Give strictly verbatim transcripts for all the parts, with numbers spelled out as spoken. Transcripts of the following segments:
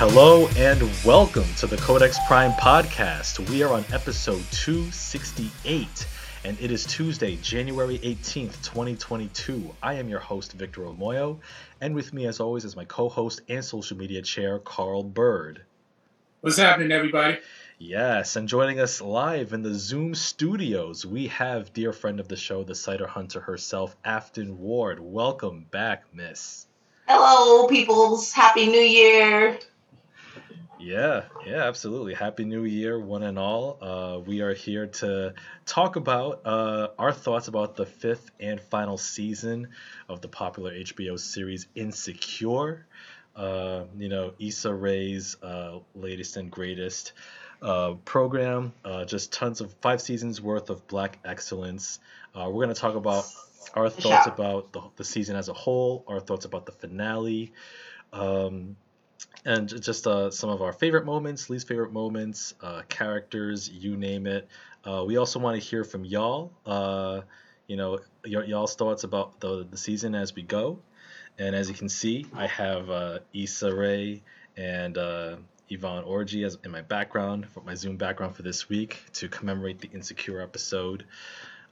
Hello and welcome to the Codex Prime podcast. We are on episode two sixty-eight and it is Tuesday, January eighteenth, twenty twenty-two. I am your host, Victor Omoyo, and with me as always is my co-host and social media chair, Carl Bird. What's happening, everybody? Yes, and joining us live in the Zoom studios, we have dear friend of the show, the Cider Hunter herself, Afton Ward. Welcome back, miss. Hello, peoples. Happy New Year. Yeah, yeah, absolutely. Happy New Year, one and all. Uh, we are here to talk about uh, our thoughts about the fifth and final season of the popular H B O series Insecure. Uh, you know, Issa Rae's uh, latest and greatest uh, program. Uh, just tons of five seasons worth of black excellence. Uh, we're going to talk about our thoughts yeah. about the, the season as a whole, our thoughts about the finale. Um, And just uh, some of our favorite moments, least favorite moments, uh, characters, you name it. Uh, we also want to hear from y'all, uh, you know, y- y'all's thoughts about the, the season as we go. And as you can see, I have uh, Issa Rae and uh, Yvonne Orji as in my background, for my Zoom background for this week to commemorate the Insecure episode.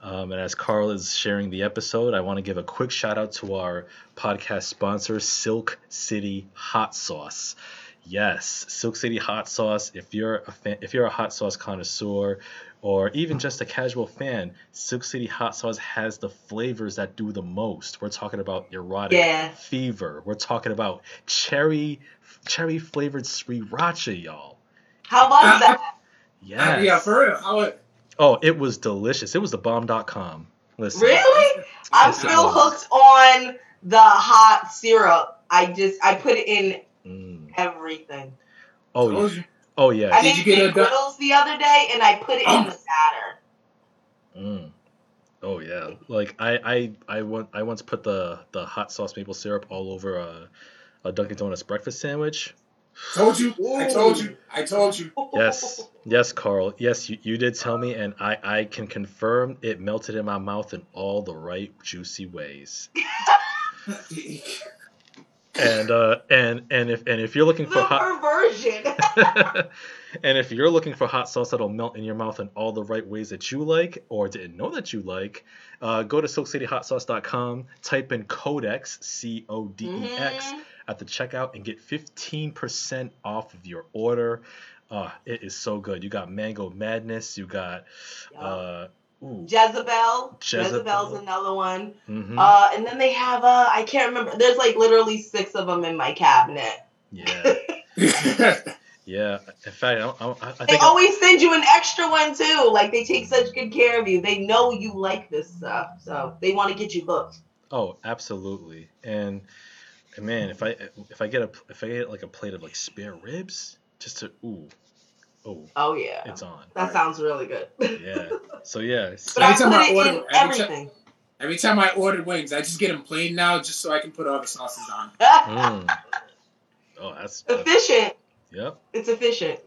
Um, and as Carl is sharing the episode, I want to give a quick shout out to our podcast sponsor, Silk City Hot Sauce. Yes, Silk City Hot Sauce. If you're a fan, if you're a hot sauce connoisseur, or even just a casual fan, Silk City Hot Sauce has the flavors that do the most. We're talking about erotic yeah. fever. We're talking about cherry, cherry flavored sriracha, y'all. How about that? Yes. Yeah, for real. I would- Oh, it was delicious. It was the bomb dot com. Listen. Really? I'm Listen. still hooked on the hot syrup. I just I put it in mm. everything. Oh yeah. Oh yeah. I Did made you get griddles the other day and I put it oh. in the batter. Mm. Oh yeah. Like I I I, want, I once put the, the hot sauce maple syrup all over a, a Dunkin' Donuts breakfast sandwich. Told you. Ooh. I told you. I told you. Yes. Yes, Carl. Yes, you, you did tell me, and I, I can confirm it melted in my mouth in all the right juicy ways. and uh and, and if and if you're looking the for hot version. And if you're looking for hot sauce that'll melt in your mouth in all the right ways that you like or didn't know that you like, uh, go to silk city hot sauce dot com, type in Codex, C O D E X, mm-hmm. at the checkout and get fifteen percent off of your order. Uh, it is so good. You got Mango Madness. You got yep. uh, ooh. Jezebel. Jezebel. Jezebel's another one. Mm-hmm. Uh, and then they have, uh, I can't remember. There's like literally six of them in my cabinet. Yeah. Yeah. In fact, I, I, I think... They always I, send you an extra one too. Like they take such good care of you. They know you like this stuff. So they want to get you hooked. Oh, absolutely. And... Man, if I if I get a if I get like a plate of like spare ribs, just to ooh, oh oh yeah, it's on. That sounds really good. Yeah. So yeah. So every time I order everything, every, every time I order wings, I just get them plain now, just so I can put all the sauces on. Mm. Oh, that's efficient. That's, yep. It's efficient.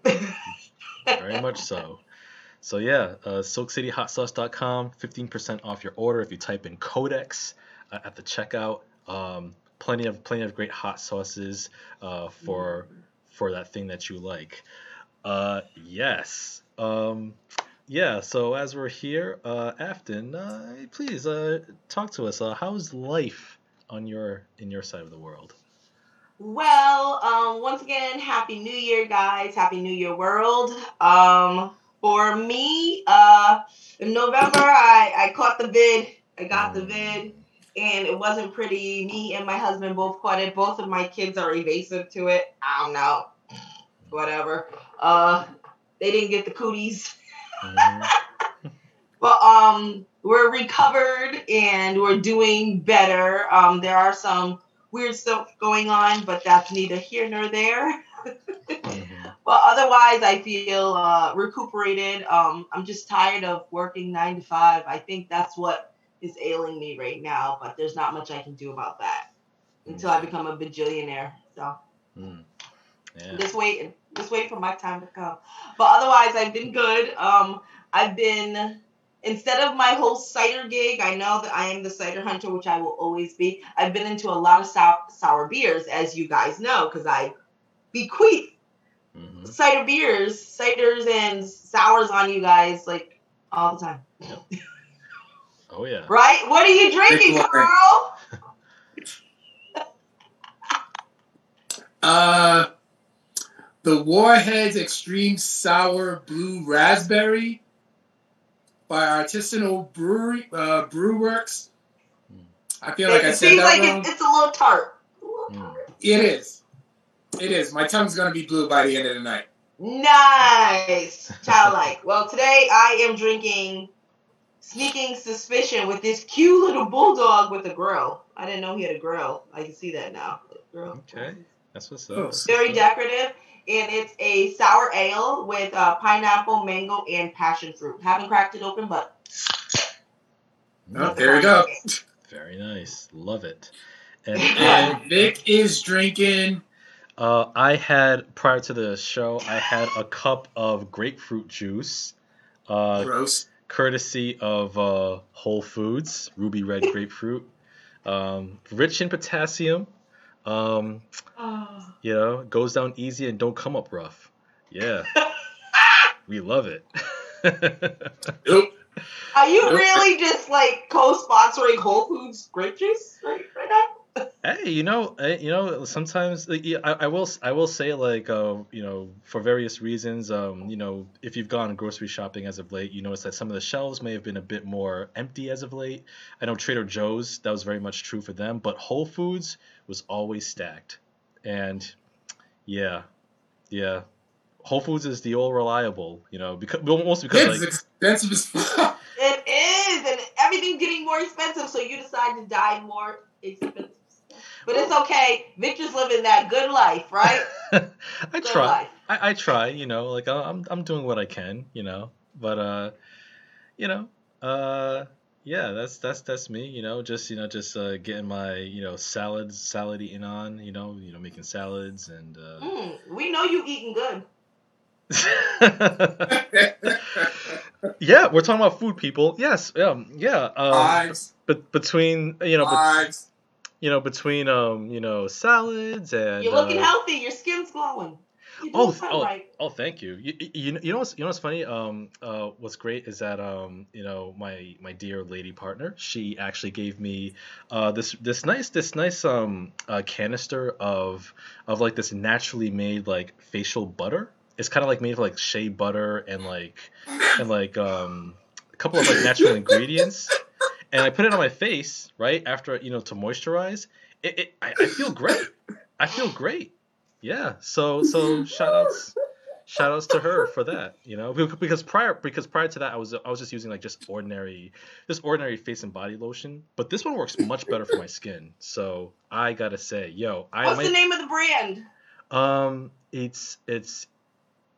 Very much so. So yeah, uh, silk city hot sauce dot com, fifteen percent off your order if you type in Codex uh, at the checkout. Um. Plenty of plenty of great hot sauces uh, for for that thing that you like. Uh, yes. Um, yeah. So as we're here, uh, Afton, uh, please uh, talk to us. Uh, how's life on your in your side of the world? Well, um, once again, Happy New Year, guys. Happy New Year, world. Um, for me, uh, in November, I, I caught the vid. I got um, the vid. And it wasn't pretty. Me and my husband both caught it. Both of my kids are evasive to it. I don't know. Whatever. Uh, they didn't get the cooties. Mm-hmm. But um, we're recovered and we're doing better. Um, there are some weird stuff going on, but that's neither here nor there. Mm-hmm. But otherwise, I feel uh, recuperated. Um, I'm just tired of working nine to five. I think that's what is ailing me right now, but there's not much I can do about that until mm. I become a bajillionaire. So mm. yeah. just waiting, just waiting for my time to come. But otherwise, I've been good. Um, I've been instead of my whole cider gig, I know that I am the cider hunter, which I will always be. I've been into a lot of sour, sour beers, as you guys know, because I bequeath mm-hmm. cider beers, ciders, and sours on you guys, like, all the time. Yep. Oh, yeah. Right? What are you drinking, Carl? uh, the Warheads Extreme Sour Blue Raspberry by Artisanal Brewery uh, Brewworks. I feel it like I said that like wrong. It seems like it's a little tart. A little tart. Mm. It is. It is. My tongue's going to be blue by the end of the night. Nice. Childlike. Well, today I am drinking Sneaking Suspicion with this cute little bulldog with a grill. I didn't know he had a grill. I can see that now. Grill. Okay. That's what's up. That's very cool. Decorative. And it's a sour ale with uh, pineapple, mango, and passion fruit. Haven't cracked it open, but... Oh, there we go. It. Very nice. Love it. And, and Vic is drinking. Uh, I had, prior to the show, I had a cup of grapefruit juice. Uh, Gross. Courtesy of uh, Whole Foods, ruby red grapefruit. Um, rich in potassium. Um, oh. You know, goes down easy and don't come up rough. Yeah. We love it. Nope. Are you really just like co-sponsoring Whole Foods grape juice right, right now? Hey, you know, you know, sometimes like, I, I will, I will say like, uh, you know, for various reasons, um, you know, if you've gone grocery shopping as of late, you notice that some of the shelves may have been a bit more empty as of late. I know Trader Joe's, that was very much true for them, but Whole Foods was always stacked, and yeah, yeah. Whole Foods is the all reliable, you know, because mostly because it's like, expensive as fuck. It is, and everything's getting more expensive, so you decide to die more expensive. But it's okay. Victor's living that good life, right? I good try. Life. I, I try, you know, like I'm I'm doing what I can, you know. But uh, you know, uh, yeah, that's that's that's me, you know, just you know, just uh, getting my you know salads, salad eating on, you know, you know, making salads and. Uh, mm, we know you eating good. Yeah, we're talking about food, people. Yes, yeah, yeah. Um, but between you know, bet, you know, between um, you know, salads and you're looking uh, healthy. Your skin's glowing. Oh, oh, right. oh, thank you. You, you, you know, what's, you know what's funny? Um, uh, what's great is that um, you know, my my dear lady partner, she actually gave me uh this this nice this nice um uh, canister of of like this naturally made like facial butter. It's kind of like made of like shea butter and like and like um, a couple of like natural ingredients, and I put it on my face right after you know to moisturize. It, it I, I feel great. I feel great. Yeah. So so shout outs shout outs to her for that. You know because prior because prior to that I was I was just using like just ordinary just ordinary face and body lotion, but this one works much better for my skin. So I gotta say, yo, I what's might, the name of the brand? Um, it's it's.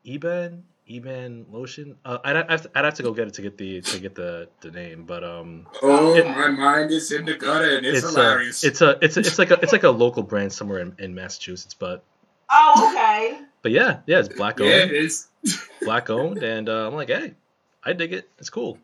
Eben, Eben lotion. Uh, I'd, I'd, have to, I'd have to go get it to get the to get the, the name, but um. Oh, it, my mind is in the gutter, and it's, it's hilarious. A, it's a it's a, it's like a it's like a local brand somewhere in, in Massachusetts, but. Oh okay. But yeah, yeah, it's black owned. Yeah, it is. Black owned, and uh, I'm like, hey, I dig it. It's cool.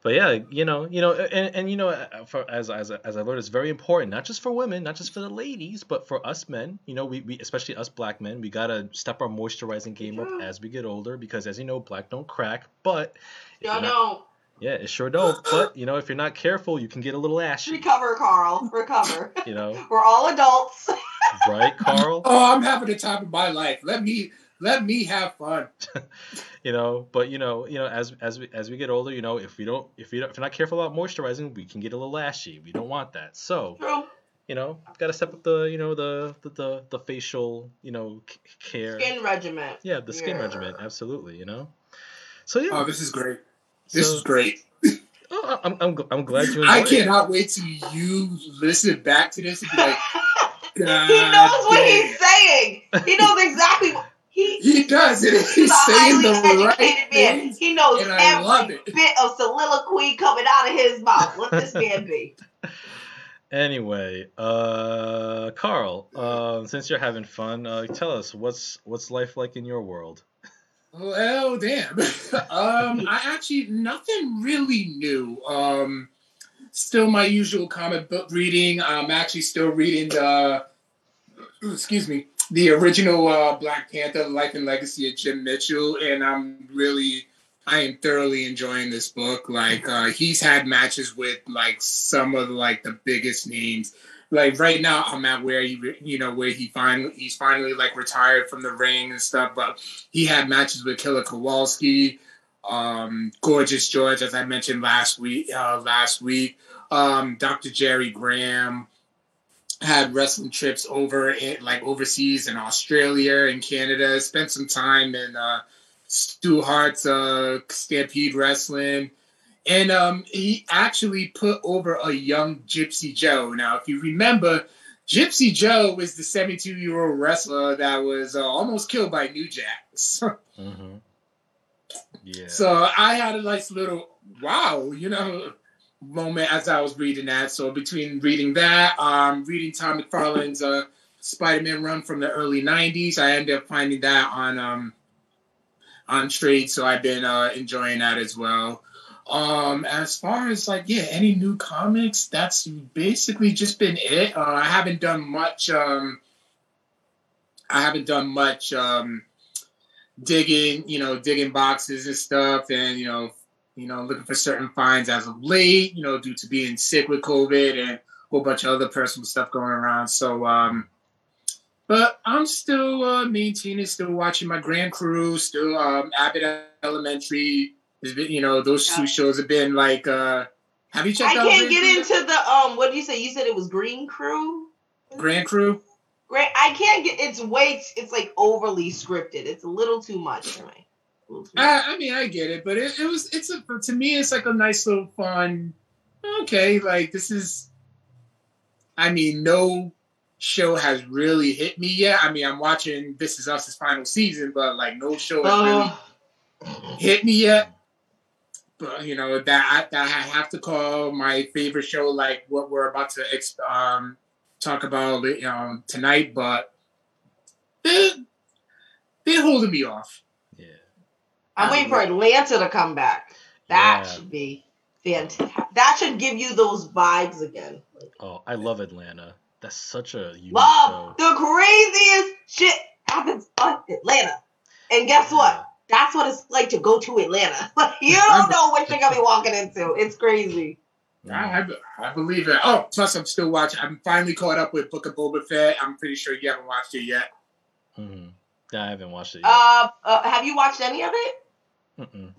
But yeah, you know, you know, and, and you know, for, as as as I learned, it's very important, not just for women, not just for the ladies, but for us men. You know, we, we especially us black men, we gotta step our moisturizing game yeah. up as we get older, because as you know, black don't crack, but y'all don't. Yeah, it sure don't. But you know, if you're not careful, you can get a little ashy. Recover, Carl. Recover. You know, we're all adults, right, Carl? Oh, I'm having the time of my life. Let me. Let me have fun. you know, but you know, you know, as as we as we get older, you know, if we don't, if we don't, if we're not careful about moisturizing, we can get a little ashy. We don't want that. So, True. you know, gotta step up the, you know, the the the, the facial, you know, c- care. Skin regimen. Yeah, the skin yeah. regimen. Absolutely. You know. So yeah. Oh, this is great. This so, is great. oh, I'm I'm I'm glad you. I cannot it. wait till you listen back to this and be like, he knows what he's saying. He knows exactly. what... He, he does it. He's saying the right man. He knows every bit of soliloquy coming out of his mouth. Let this man be. Anyway, uh, Carl, uh, since you're having fun, uh, tell us what's what's life like in your world. Well, damn. um, I actually nothing really new. Um, still my usual comic book reading. I'm actually still reading the. Excuse me. the original uh, Black Panther, Life and Legacy of Jim Mitchell, and I'm really, I am thoroughly enjoying this book. Like, uh, he's had matches with, like, some of, like, the biggest names. Like, right now, I'm at where, he, you know, where he finally, he's finally, like, retired from the ring and stuff, but he had matches with Killer Kowalski, um, Gorgeous George, as I mentioned last week, uh, last week, um, Doctor Jerry Graham, had wrestling trips over in, like overseas in Australia and Canada, spent some time in uh, Stu Hart's uh, Stampede Wrestling. And um, he actually put over a young Gypsy Joe. Now, if you remember, Gypsy Joe was the seventy-two-year-old wrestler that was uh, almost killed by New Jack. mm-hmm. Yeah. So I had a nice little, wow, you know, moment as I was reading that. So between reading that, um, reading Tom McFarlane's uh, Spider-Man run from the early nineties, I ended up finding that on um, on trade. So I've been uh, enjoying that as well. Um, as far as like yeah, any new comics, that's basically just been it. Uh, I haven't done much. Um, I haven't done much um, digging, you know, digging boxes and stuff, and you know. You know, looking for certain finds as of late, you know, due to being sick with COVID and a whole bunch of other personal stuff going around. So, um, but I'm still uh, maintaining, still watching my Grand Crew, still um, Abbott Elementary. There's been, you know, those two shows have been like, uh, have you checked I out? I can't Grand get Crew? Into the, um, what did you say? You said it was Green Crew? Grand Crew? Grand, I can't get, it's way, it's like overly scripted. It's a little too much for me. I, I mean, I get it, but it, it was, it's a, to me, it's like a nice little fun, okay, like this is, I mean, no show has really hit me yet. I mean, I'm watching This Is Us's final season, but like no show has uh, really hit me yet. But, you know, that I, that I have to call my favorite show, like what we're about to um, talk about um, tonight, but they're, they're holding me off. I'm waiting for Atlanta to come back. That yeah. should be fantastic. That should give you those vibes again. Oh, I love Atlanta. That's such a unique love show. The craziest shit happens on Atlanta. And guess yeah. what? That's what it's like to go to Atlanta. You don't know what you're going to be walking into. It's crazy. I, I, I believe it. Oh, plus I'm still watching. I'm finally caught up with Book of Boba Fett. I'm pretty sure you haven't watched it yet. Mm-hmm. No, I haven't watched it yet. Uh, uh, have you watched any of it? Mm-mm.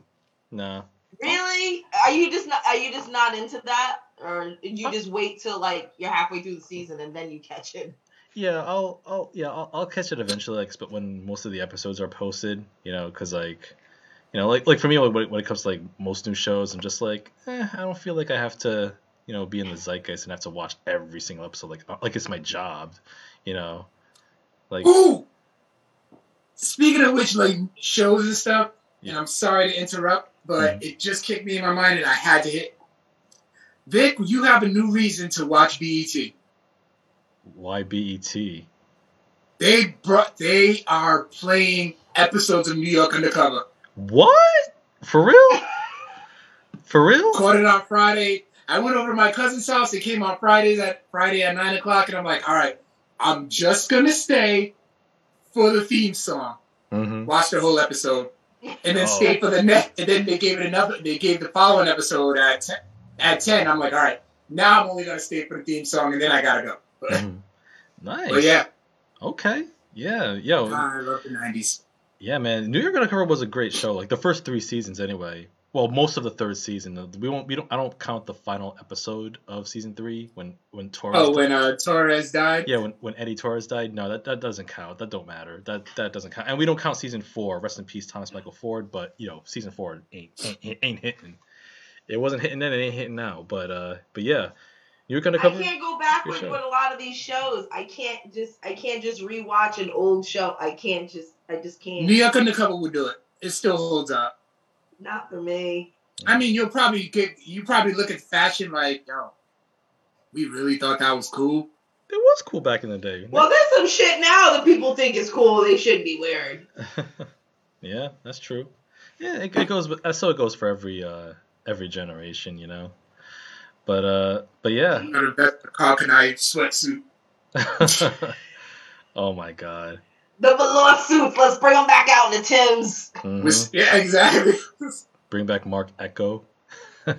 No. Really? Are you just not? Are you just not into that, or you just wait till like you're halfway through the season and then you catch it? Yeah, I'll, I'll, yeah, I'll, I'll catch it eventually. Like, but when most of the episodes are posted, you know, because like, you know, like, like for me, when, when it comes to like most new shows, I'm just like, eh, I don't feel like I have to, you know, be in the zeitgeist and have to watch every single episode. Like, like it's my job, you know, like. Ooh! Speaking of which, like shows and stuff. Yeah. And I'm sorry to interrupt, but mm-hmm. it just kicked me in my mind and I had to hit. Vic, you have a new reason to watch B E T. Why B E T? They brought. They are playing episodes of New York Undercover. What? For real? For real? Caught it on Friday. I went over to my cousin's house. It came on Fridays at Friday at nine o'clock, and I'm like, all right, I'm just gonna stay for the theme song. Mm-hmm. Watch the whole episode. And then oh. stayed for the next, and then they gave it another. They gave the following episode at ten, at ten. I'm like, all right, now I'm only gonna stay for the theme song, and then I gotta go. But, mm. Nice. But yeah. Okay. Yeah. Yo. Uh, I love the nineties. Yeah, man. New York Undercover was a great show. Like the first three seasons, anyway. Well, most of the third season. We won't. We don't. I don't count the final episode of season three when when Torres. Oh, died. when uh, Torres died. Yeah, when when Eddie Torres died. No, that, that doesn't count. That don't matter. That that doesn't count. And we don't count season four. Rest in peace, Thomas Michael Ford. But you know, season four ain't ain't, ain't hitting. It wasn't hitting then. It ain't hitting now. But uh, but yeah, you're gonna. I can't go back with, with a lot of these shows. I can't just I can't just rewatch an old show. I can't just I just can't. New York Undercover would do it. It still holds up. Not for me. I mean, you'll probably get, you probably look at fashion like, yo, we really thought that was cool. It was cool back in the day. Well, it? There's some shit now that people think is cool they shouldn't be wearing. Yeah, that's true. Yeah, it, it goes. So it goes for every uh, every generation, you know. But uh, but yeah. That's the coconut sweatsuit. Oh my god. The velour suits, let's bring them back out in the Timbs. Mm-hmm. Yeah, exactly. Bring back Mark Echo. And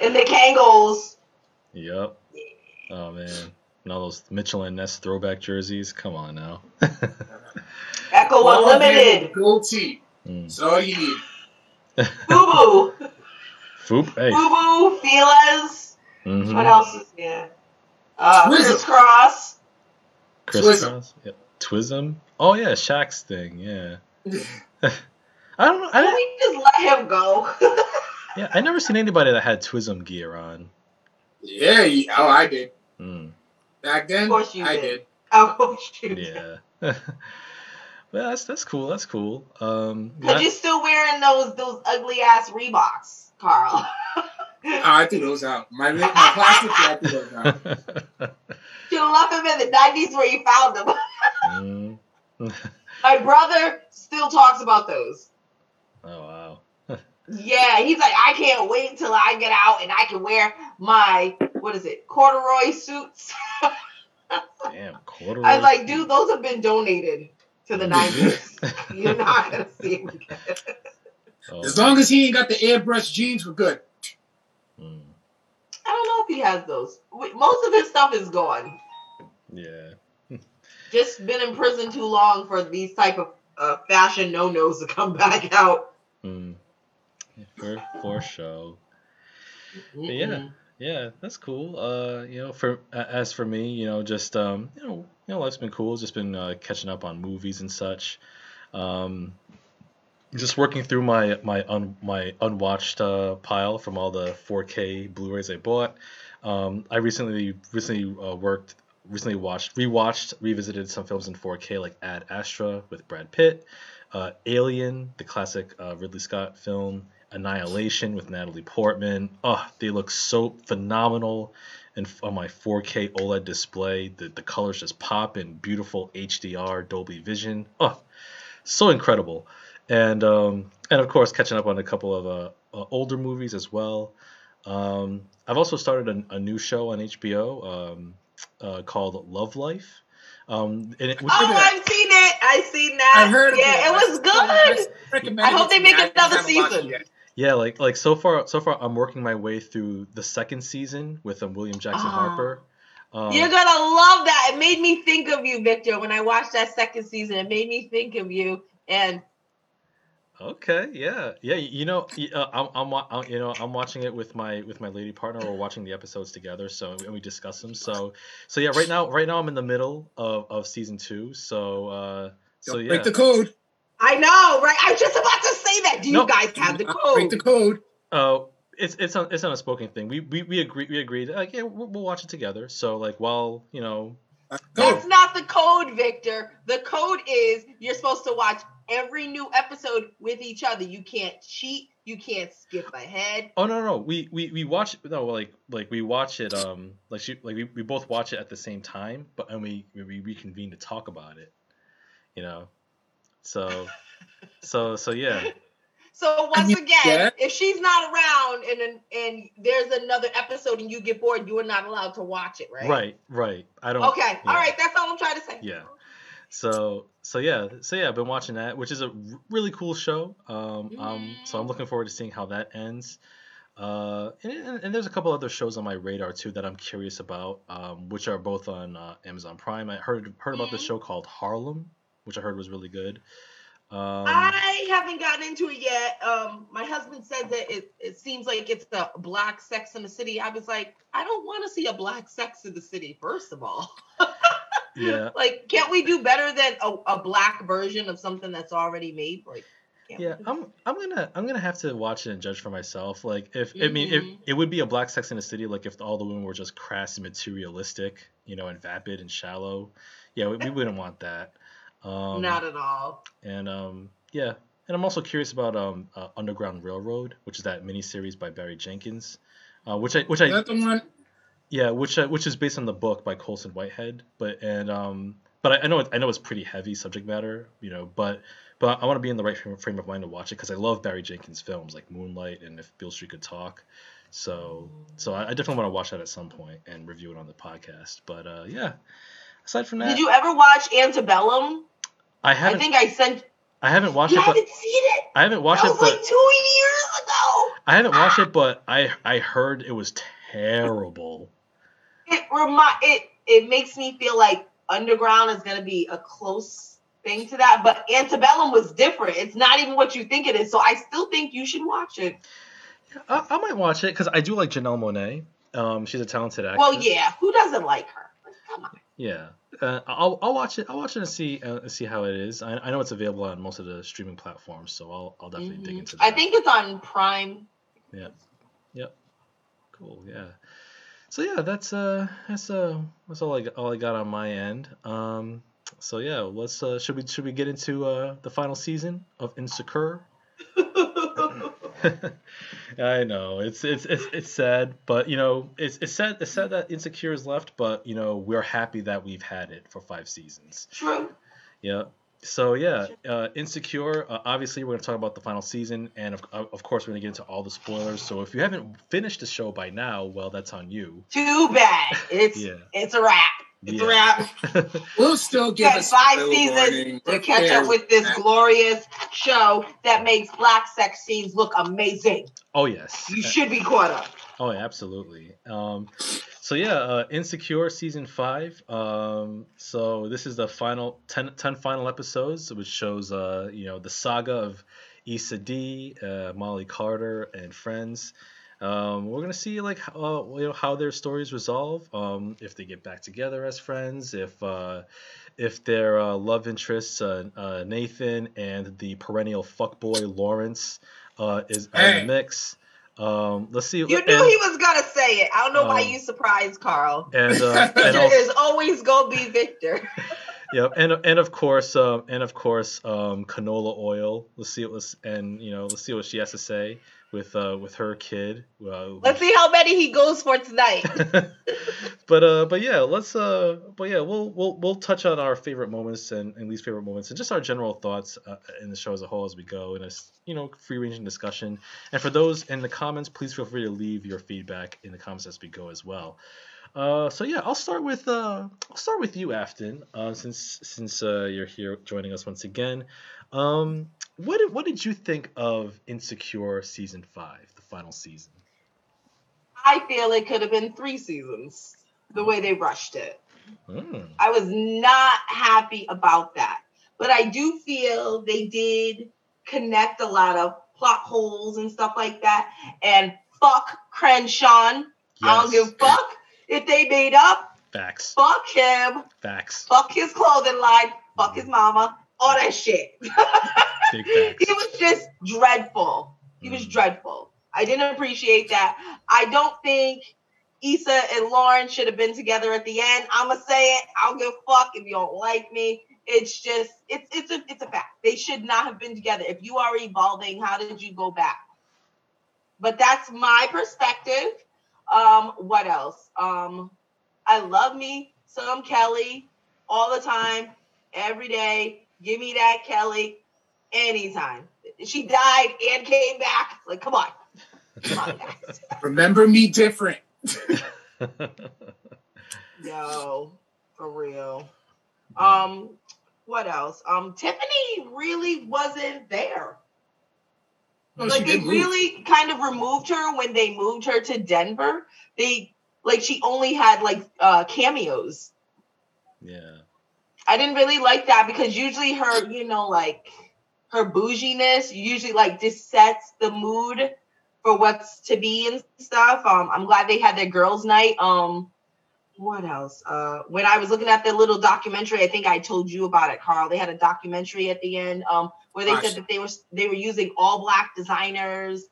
the Kangles. Yep. Oh man. And all those Mitchell and Ness throwback jerseys. Come on now. Echo all Unlimited. Goatee. Mm. That's all you need. Boo boo. Foop. Hey. Boo boo. Feelers. Mm-hmm. What else is there? Uh, Kris Kross. Kris Kross. Yep. Twism. Oh yeah, Shaq's thing. Yeah. I don't know. I didn't... We just let him go. Yeah, I never seen anybody that had Twism gear on. Yeah. Oh, I did. Mm. Back then, of course you I did. did. Of course you did. Yeah. Well, that's that's cool. That's cool. Um, Cause I... you're still wearing those those ugly ass Reeboks, Carl. Oh, I threw those out. My my plastic, I threw those out. You left them in the nineties where you found them. Mm. My brother still talks about those. Oh, wow. Yeah, he's like, I can't wait till I get out and I can wear my, what is it, corduroy suits. Damn, corduroy. I was like, dude, those have been donated to the nineties. You're not going to see them again. Oh. As long as he ain't got the airbrush jeans, we're good. Mm. I don't know if he has those. Most of his stuff is gone. Yeah. Just been in prison too long for these type of uh, fashion no-nos to come back out. Mm. For for show. But yeah, yeah, that's cool. Uh, you know, for as for me, you know, just um, you know, you know, life's been cool. Just been uh, catching up on movies and such. Um, just working through my my un, my unwatched uh, pile from all the four K Blu-rays I bought. Um, I recently recently uh, worked. Recently watched, rewatched, revisited some films in four K like Ad Astra with Brad Pitt, uh, Alien, the classic uh, Ridley Scott film, Annihilation with Natalie Portman. Oh, they look so phenomenal, and on my four K OLED display, the the colors just pop in beautiful H D R Dolby Vision. Oh, so incredible, and um, and of course catching up on a couple of uh, uh, older movies as well. Um, I've also started a, a new show on H B O. Um, Uh, called Love Life. Um, and it, oh, I've that? seen it. I've seen that. I heard. Yeah, it was good. I, I hope they make me. another season. Yeah, like like so far, so far, I'm working my way through the second season with um, William Jackson oh. Harper. Um, You're gonna love that. It made me think of you, Victor. When I watched that second season, it made me think of you. And okay, yeah, yeah. You know, I'm, I'm, I'm, you know, I'm watching it with my with my lady partner. We're watching the episodes together, so and we discuss them. So, so yeah, right now, right now, I'm in the middle of, of season two. So, uh, so yeah. Break the code. I know, right? I was just about to say that. Do you no, guys have the code? Break the code. Oh, uh, it's it's on, it's not a spoken thing. We we we agree we agreed. Like, yeah, we'll, we'll watch it together. So, like, while you know, that's not the code, Victor. The code is you're supposed to watch every new episode with each other. You can't cheat. You can't skip ahead. Oh no, no, we we we watch no like like we watch it um like she like we, we both watch it at the same time, but and we we reconvene to talk about it, you know. So, so so yeah. So once again, yeah. if she's not around and and there's another episode and you get bored, you are not allowed to watch it, right? Right, right. I don't. Okay, yeah. All right. That's all I'm trying to say. Yeah. So so yeah so yeah I've been watching that, which is a really cool show. Um, mm-hmm. um so I'm looking forward to seeing how that ends. Uh, and, and, and there's a couple other shows on my radar too that I'm curious about, um, which are both on uh, Amazon Prime. I heard heard about mm-hmm. this show called Harlem, which I heard was really good. Um, I haven't gotten into it yet. Um, my husband said that it, it seems like it's the black Sex in the City. I was like, I don't want to see a black Sex in the City, first of all. Yeah. Like, can't we do better than a, a black version of something that's already made? Like, yeah, I'm I'm gonna I'm gonna have to watch it and judge for myself. Like, if mm-hmm. I mean, if it would be a black Sex in the City, like if all the women were just crass and materialistic, you know, and vapid and shallow, yeah, we, we wouldn't want that. Um, Not at all. And um, yeah, and I'm also curious about um, uh, Underground Railroad, which is that miniseries by Barry Jenkins, uh, which I which I. That's the one. Yeah, which uh, which is based on the book by Colson Whitehead, but and um, but I, I know it, I know it's pretty heavy subject matter, you know, but but I want to be in the right frame, frame of mind to watch it because I love Barry Jenkins films like Moonlight and If Beale Street Could Talk, so so I, I definitely want to watch that at some point and review it on the podcast. But uh, yeah, aside from that, did you ever watch Antebellum? I haven't. I think I sent. I haven't watched you it. You haven't but, seen it. I haven't watched that it. That was but, like two years ago. I haven't watched it, but I I heard it was terrible. It remi- it it makes me feel like Underground is going to be a close thing to that, but Antebellum was different. It's not even what you think it is. So I still think you should watch it. Yeah, I, I might watch it because I do like Janelle Monáe. Um, she's a talented actress. Well, yeah, who doesn't like her? Come on. Yeah, uh, I'll I'll watch it. I'll watch it and see uh, see how it is. I, I know it's available on most of the streaming platforms, so I'll I'll definitely mm-hmm. dig into that. I think it's on Prime. Yeah. Yep. Cool. Yeah. So yeah, that's uh that's uh that's all I got, all I got on my end. Um. So yeah, let's uh should we should we get into uh the final season of Insecure? I know it's it's it's it's sad, but you know it's it's sad it's sad that Insecure is left, but you know we're happy that we've had it for five seasons. True. Yeah. So yeah, uh, Insecure. Uh, obviously, we're gonna talk about the final season, and of of course, we're gonna get into all the spoilers. So if you haven't finished the show by now, well, that's on you. Too bad. It's yeah. it's a wrap. It's yeah. a wrap. We'll still give us five seasons to catch up with this glorious show that makes black sex scenes look amazing. Oh, yes. You should be caught up. Oh, yeah, absolutely. Um, so, yeah, uh, Insecure Season five. Um, so this is the final ten, ten final episodes, which shows, uh, you know, the saga of Issa D, uh, Molly Carter, and friends. Um, we're gonna see like uh, you know how their stories resolve. Um, if they get back together as friends, if uh, if their uh, love interests uh, uh, Nathan and the perennial fuckboy Lawrence uh, is hey. out of the mix. Um, let's see. You knew and, he was gonna say it. I don't know um, why you surprised Carl. And, uh, and also, there's always gonna be Victor. Yeah, and and of course, um, and of course, um, canola oil. Let's see what and you know, let's see what she has to say with uh, with her kid. Uh, let's see how many he goes for tonight. but uh, but yeah, let's uh, but yeah, we'll we'll we'll touch on our favorite moments and, and least favorite moments and just our general thoughts uh, in the show as a whole as we go in a you know free ranging discussion. And for those in the comments, please feel free to leave your feedback in the comments as we go as well. Uh, so yeah, I'll start with uh, I'll start with you, Afton, uh, since since uh, you're here joining us once again. Um, what did, what did you think of Insecure season five, the final season? I feel it could have been three seasons. The way they rushed it, mm. I was not happy about that. But I do feel they did connect a lot of plot holes and stuff like that. And fuck Crenshaw, yes. I don't give a fuck. If they made up, facts. Fuck him. Facts. Fuck his clothing line. Fuck his mama. All that shit. Big facts. He was just dreadful. He mm. was dreadful. I didn't appreciate that. I don't think Issa and Lauren should have been together at the end. I'ma say it. I don't give a fuck if you don't like me. It's just it's it's a it's a fact. They should not have been together. If you are evolving, how did you go back? But that's my perspective. Um, what else? Um, I love me some Kelly all the time, every day. Give me that Kelly anytime. She died and came back. Like, come on. Come on, guys. Remember me different. Yo, for real. Um, what else? Um, Tiffany really wasn't there. No, like they really move. kind of removed her when they moved her to Denver. They like she only had like uh, cameos. Yeah, I didn't really like that because usually her, you know, like her bouginess usually like just sets the mood for what's to be and stuff. Um, I'm glad they had their girls' night. Um, what else? Uh, when I was looking at their little documentary, I think I told you about it, Carl. They had a documentary at the end. Um. Where they Gosh. said that they were they were using all black designers,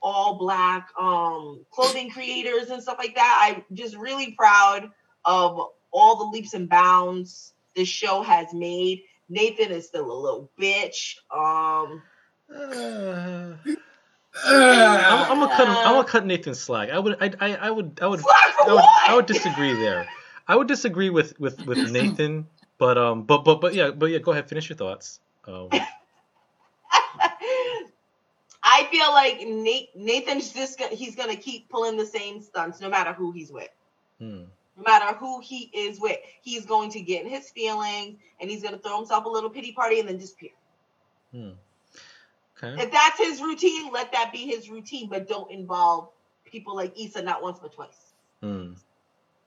all black um, clothing creators and stuff like that. I'm just really proud of all the leaps and bounds this show has made. Nathan is still a little bitch. Um, uh, uh, I'm gonna cut I'm gonna cut Nathan slack. I would I I, I would I would slack for I would, what? I would disagree there. I would disagree with, with, with Nathan, but um but but but yeah but yeah go ahead, finish your thoughts. Um, I feel like Nate, Nathan's just—he's gonna keep pulling the same stunts no matter who he's with. Hmm. No matter who he is with, he's going to get in his feelings and he's going to throw himself a little pity party and then disappear. Hmm. Okay. If that's his routine, let that be his routine, but don't involve people like Issa not once but twice. Hmm.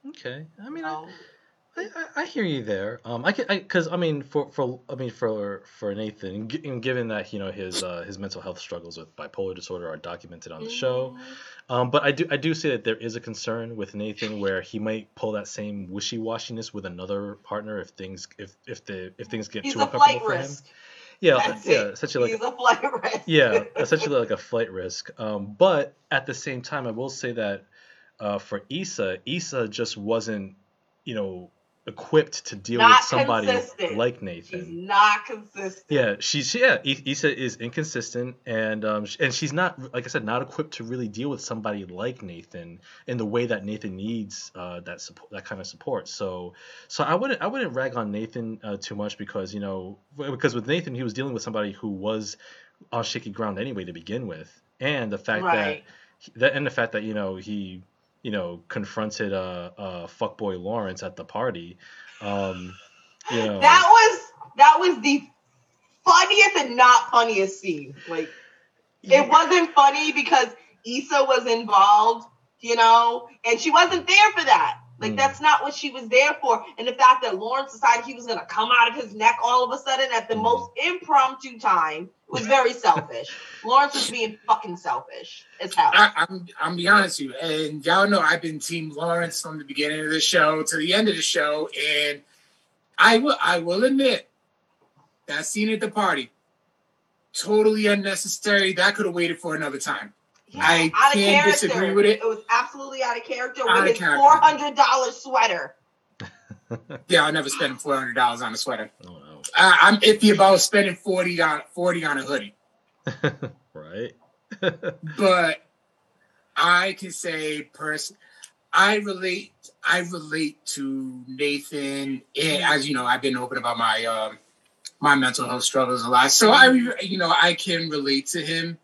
Okay. I mean, so, I, I I hear you there. Um, I can because I, I mean for, for I mean for for Nathan, g- given that you know his uh, his mental health struggles with bipolar disorder are documented on the mm-hmm. show. Um, but I do I do see that there is a concern with Nathan where he might pull that same wishy-washiness with another partner if things if if the if things get He's too uncomfortable for risk. him. Yeah, That's yeah, it. essentially He's like a, a flight risk. Yeah, essentially like a flight risk. Um, but at the same time, I will say that uh, for Issa, Issa just wasn't, you know, equipped to deal not with somebody consistent. like Nathan. She's not consistent. Yeah, she's yeah. Issa is inconsistent, and um, and she's not, like I said, not equipped to really deal with somebody like Nathan in the way that Nathan needs uh, that support, that kind of support. So, so I wouldn't I wouldn't rag on Nathan uh, too much because you know because with Nathan he was dealing with somebody who was on shaky ground anyway to begin with, and the fact right. that that and the fact that you know he. you know, confronted uh, uh, fuckboy Lawrence at the party. Um, you know. That was that was the funniest and not funniest scene. Like, yeah. It wasn't funny because Issa was involved, you know, and she wasn't there for that. Like, mm. that's not what she was there for. And the fact that Lawrence decided he was going to come out of his neck all of a sudden at the mm. most impromptu time was very selfish. Lawrence was being fucking selfish as hell. I, I'm, I'm be honest with you. And y'all know I've been Team Lawrence from the beginning of the show to the end of the show. And I will, I will admit, that scene at the party, totally unnecessary. That could have waited for another time. I out can't disagree with it. It was absolutely out of character out with of his character. four hundred dollars sweater. Yeah, I'll never spend four hundred dollars on a sweater. Oh, no. I, I'm iffy about spending forty dollars on a hoodie. Right. But I can say, person, I relate. I relate to Nathan. And as you know, I've been open about my um, my mental health struggles a lot, so I, you know, I can relate to him.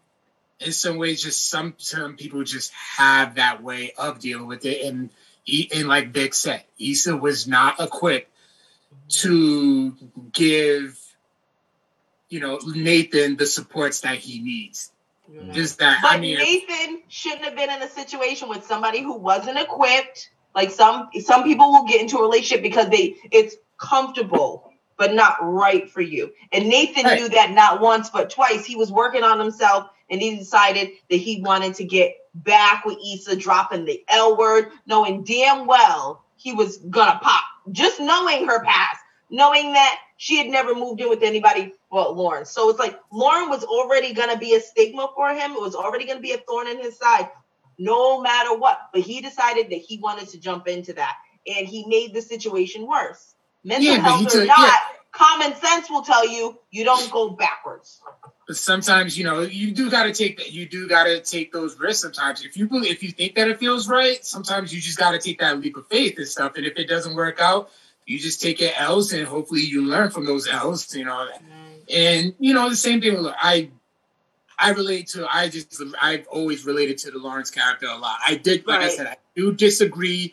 In some ways, just some, some people just have that way of dealing with it. And, and like Vic said, Issa was not equipped to give, you know, Nathan the supports that he needs. Mm-hmm. Just that. But I mean, Nathan shouldn't have been in a situation with somebody who wasn't equipped. Like some some people will get into a relationship because they it's comfortable. But not right for you. And Nathan hey. knew that not once but twice. He was working on himself and he decided that he wanted to get back with Issa, dropping the L word, knowing damn well he was gonna pop. Just knowing her past, knowing that she had never moved in with anybody but Lauren. So it's like Lauren was already gonna be a stigma for him. It was already gonna be a thorn in his side, no matter what. But he decided that he wanted to jump into that. And he made the situation worse. Mental yeah, health or took, not, yeah. common sense will tell you you don't go backwards. But sometimes, you know, you do gotta take that. You do gotta take those risks. Sometimes, if you believe, if you think that it feels right, sometimes you just gotta take that leap of faith and stuff. And if it doesn't work out, you just take your L's and hopefully you learn from those L's. You know, mm. and you know the same thing. With, I I relate to. I just I've always related to the Lawrence character a lot. I did, like right. I said, I do disagree.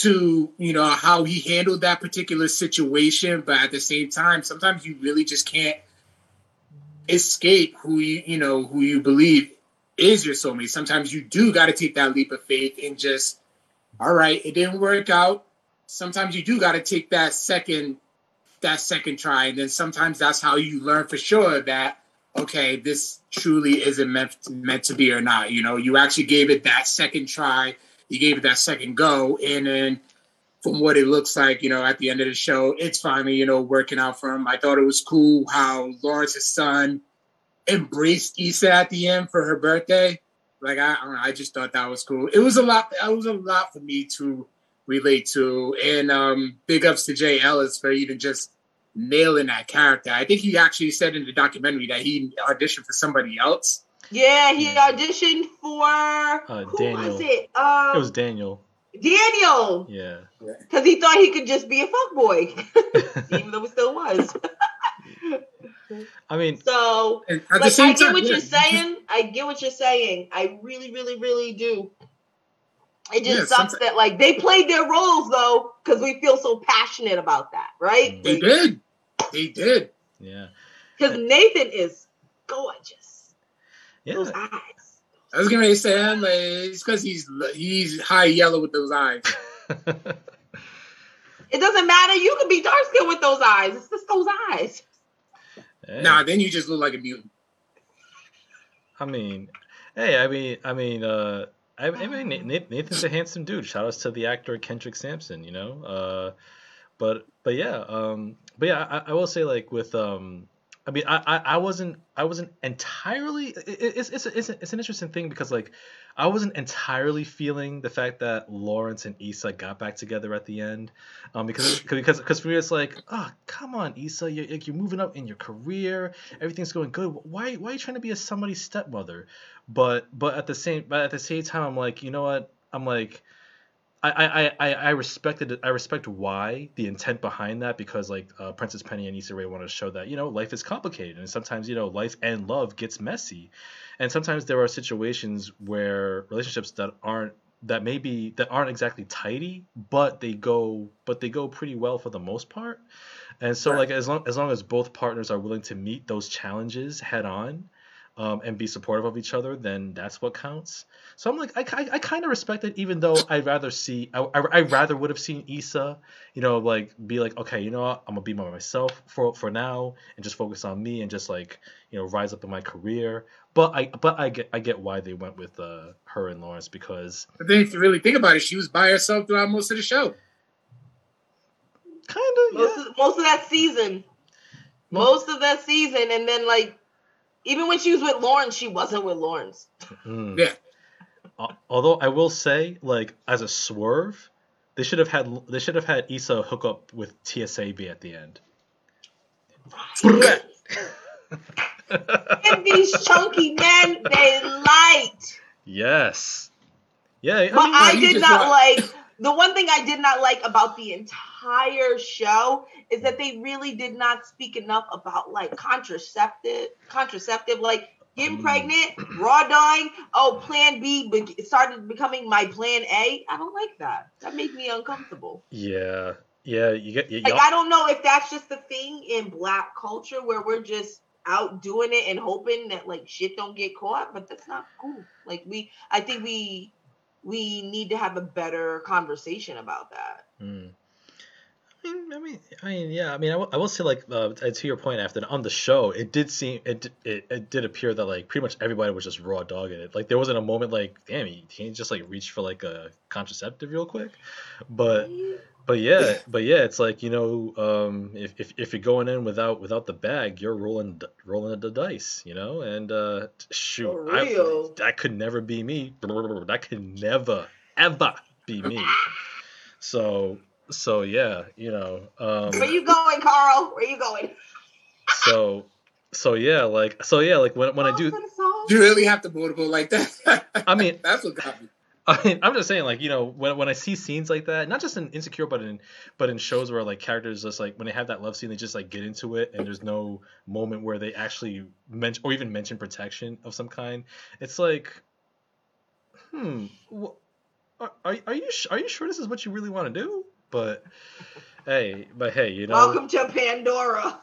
To, you know, how he handled that particular situation. But at the same time, sometimes you really just can't escape who you, you know, who you believe is your soulmate. Sometimes you do got to take that leap of faith and just, all right, it didn't work out. Sometimes you do got to take that second, that second try. And then sometimes that's how you learn for sure that, okay, this truly isn't meant, meant to be or not. You know, you actually gave it that second try. You gave it that second go, and then from what it looks like, you know, at the end of the show, it's finally, you know, working out for him. I thought it was cool how Lawrence's son embraced Issa at the end for her birthday. Like, I, I don't know, I just thought that was cool. It was a lot. It was a lot for me to relate to, and um, big ups to Jay Ellis for even just nailing that character. I think he actually said in the documentary that he auditioned for somebody else. Yeah, he auditioned for uh, who Daniel. was it? Um, it was Daniel. Daniel. Yeah. Because he thought he could just be a fuckboy, even though he still was. I mean, so like, I get time, what yeah. you're saying. I get what you're saying. I really, really, really do. It just yeah, sucks something. that like they played their roles though, because we feel so passionate about that, right? They, they did. They did. Yeah. Because Nathan is gorgeous. Yeah. Those eyes. I was gonna say, I'm like, it's because he's he's high yellow with those eyes. It doesn't matter. You could be dark skinned with those eyes. It's just those eyes. Hey. Nah, then you just look like a mutant. I mean, hey, I mean, I mean, uh, I, I mean, Nathan's a handsome dude. Shout outs to the actor Kendrick Sampson, you know. Uh, but but yeah, um, but yeah, I, I will say like with um, I mean, I, I, I wasn't I wasn't entirely. It, it's it's it's it's an interesting thing because like I wasn't entirely feeling the fact that Lawrence and Issa got back together at the end, um, because because because for me it's like, oh, come on, Issa, you're you're moving up in your career, everything's going good. Why why are you trying to be a somebody's stepmother? But but at the same but at the same time, I'm like, you know what? I'm like, I I, I, I respected I respect why the intent behind that, because like uh, Princess Penny and Issa Rae want to show that, you know, life is complicated and sometimes, you know, life and love gets messy, and sometimes there are situations where relationships that aren't that maybe that aren't exactly tidy, but they go but they go pretty well for the most part, and so right. like as long as long as both partners are willing to meet those challenges head on. Um, and be supportive of each other, then that's what counts. So I'm like, I, I, I kind of respect it, even though I'd rather see, I, I, I rather would have seen Issa, you know, like be like, okay, you know what, I'm gonna be by myself for for now and just focus on me and just like, you know, rise up in my career. But I but I get I get why they went with uh, her and Lawrence, because. But then if you really think about it, she was by herself throughout most of the show. Kind of. Most, yeah. most of that season. Most, most of that season, and then like. Even when she was with Lawrence, she wasn't with Lawrence. Mm. Yeah. Uh, although I will say, like as a swerve, they should have had they should have had Issa hook up with T S A B at the end. And these chunky men, they liked. Yes. Yeah. I but mean, I did not like. The one thing I did not like about the entire show is that they really did not speak enough about like contraceptive, contraceptive, like getting pregnant, raw dying. Oh, Plan B be- started becoming my Plan A. I don't like that. That made me uncomfortable. Yeah, yeah, you get. You, like I don't know if that's just the thing in Black culture where we're just out doing it and hoping that like shit don't get caught, but that's not cool. Like we, I think we. We need to have a better conversation about that. Mm. I mean, I mean, I mean, yeah. I mean, I, w- I will say, like, uh, to your point, Afton, on the show, it did seem, it, it it did appear that like pretty much everybody was just raw dogging it. Like, there wasn't a moment like, damn, you can't just like reach for like a contraceptive real quick. But, but yeah, but yeah, it's like, you know, um, if if if you're going in without without the bag, you're rolling rolling the dice, you know. And uh, shoot, I, that could never be me. That could never ever be me. So. So yeah, you know. Um, Where you going, Carl? Where you going? so, so yeah, like, so yeah, like when when I do, you really have to motivate like that. I mean, that's what got me. I mean, I'm just saying, like, you know, when when I see scenes like that, not just in Insecure, but in but in shows where like characters just like when they have that love scene, they just like get into it, and there's no moment where they actually mention or even mention protection of some kind. It's like, hmm, are are, are you are you sure this is what you really want to do? But hey, but hey, you know. Welcome to Pandora.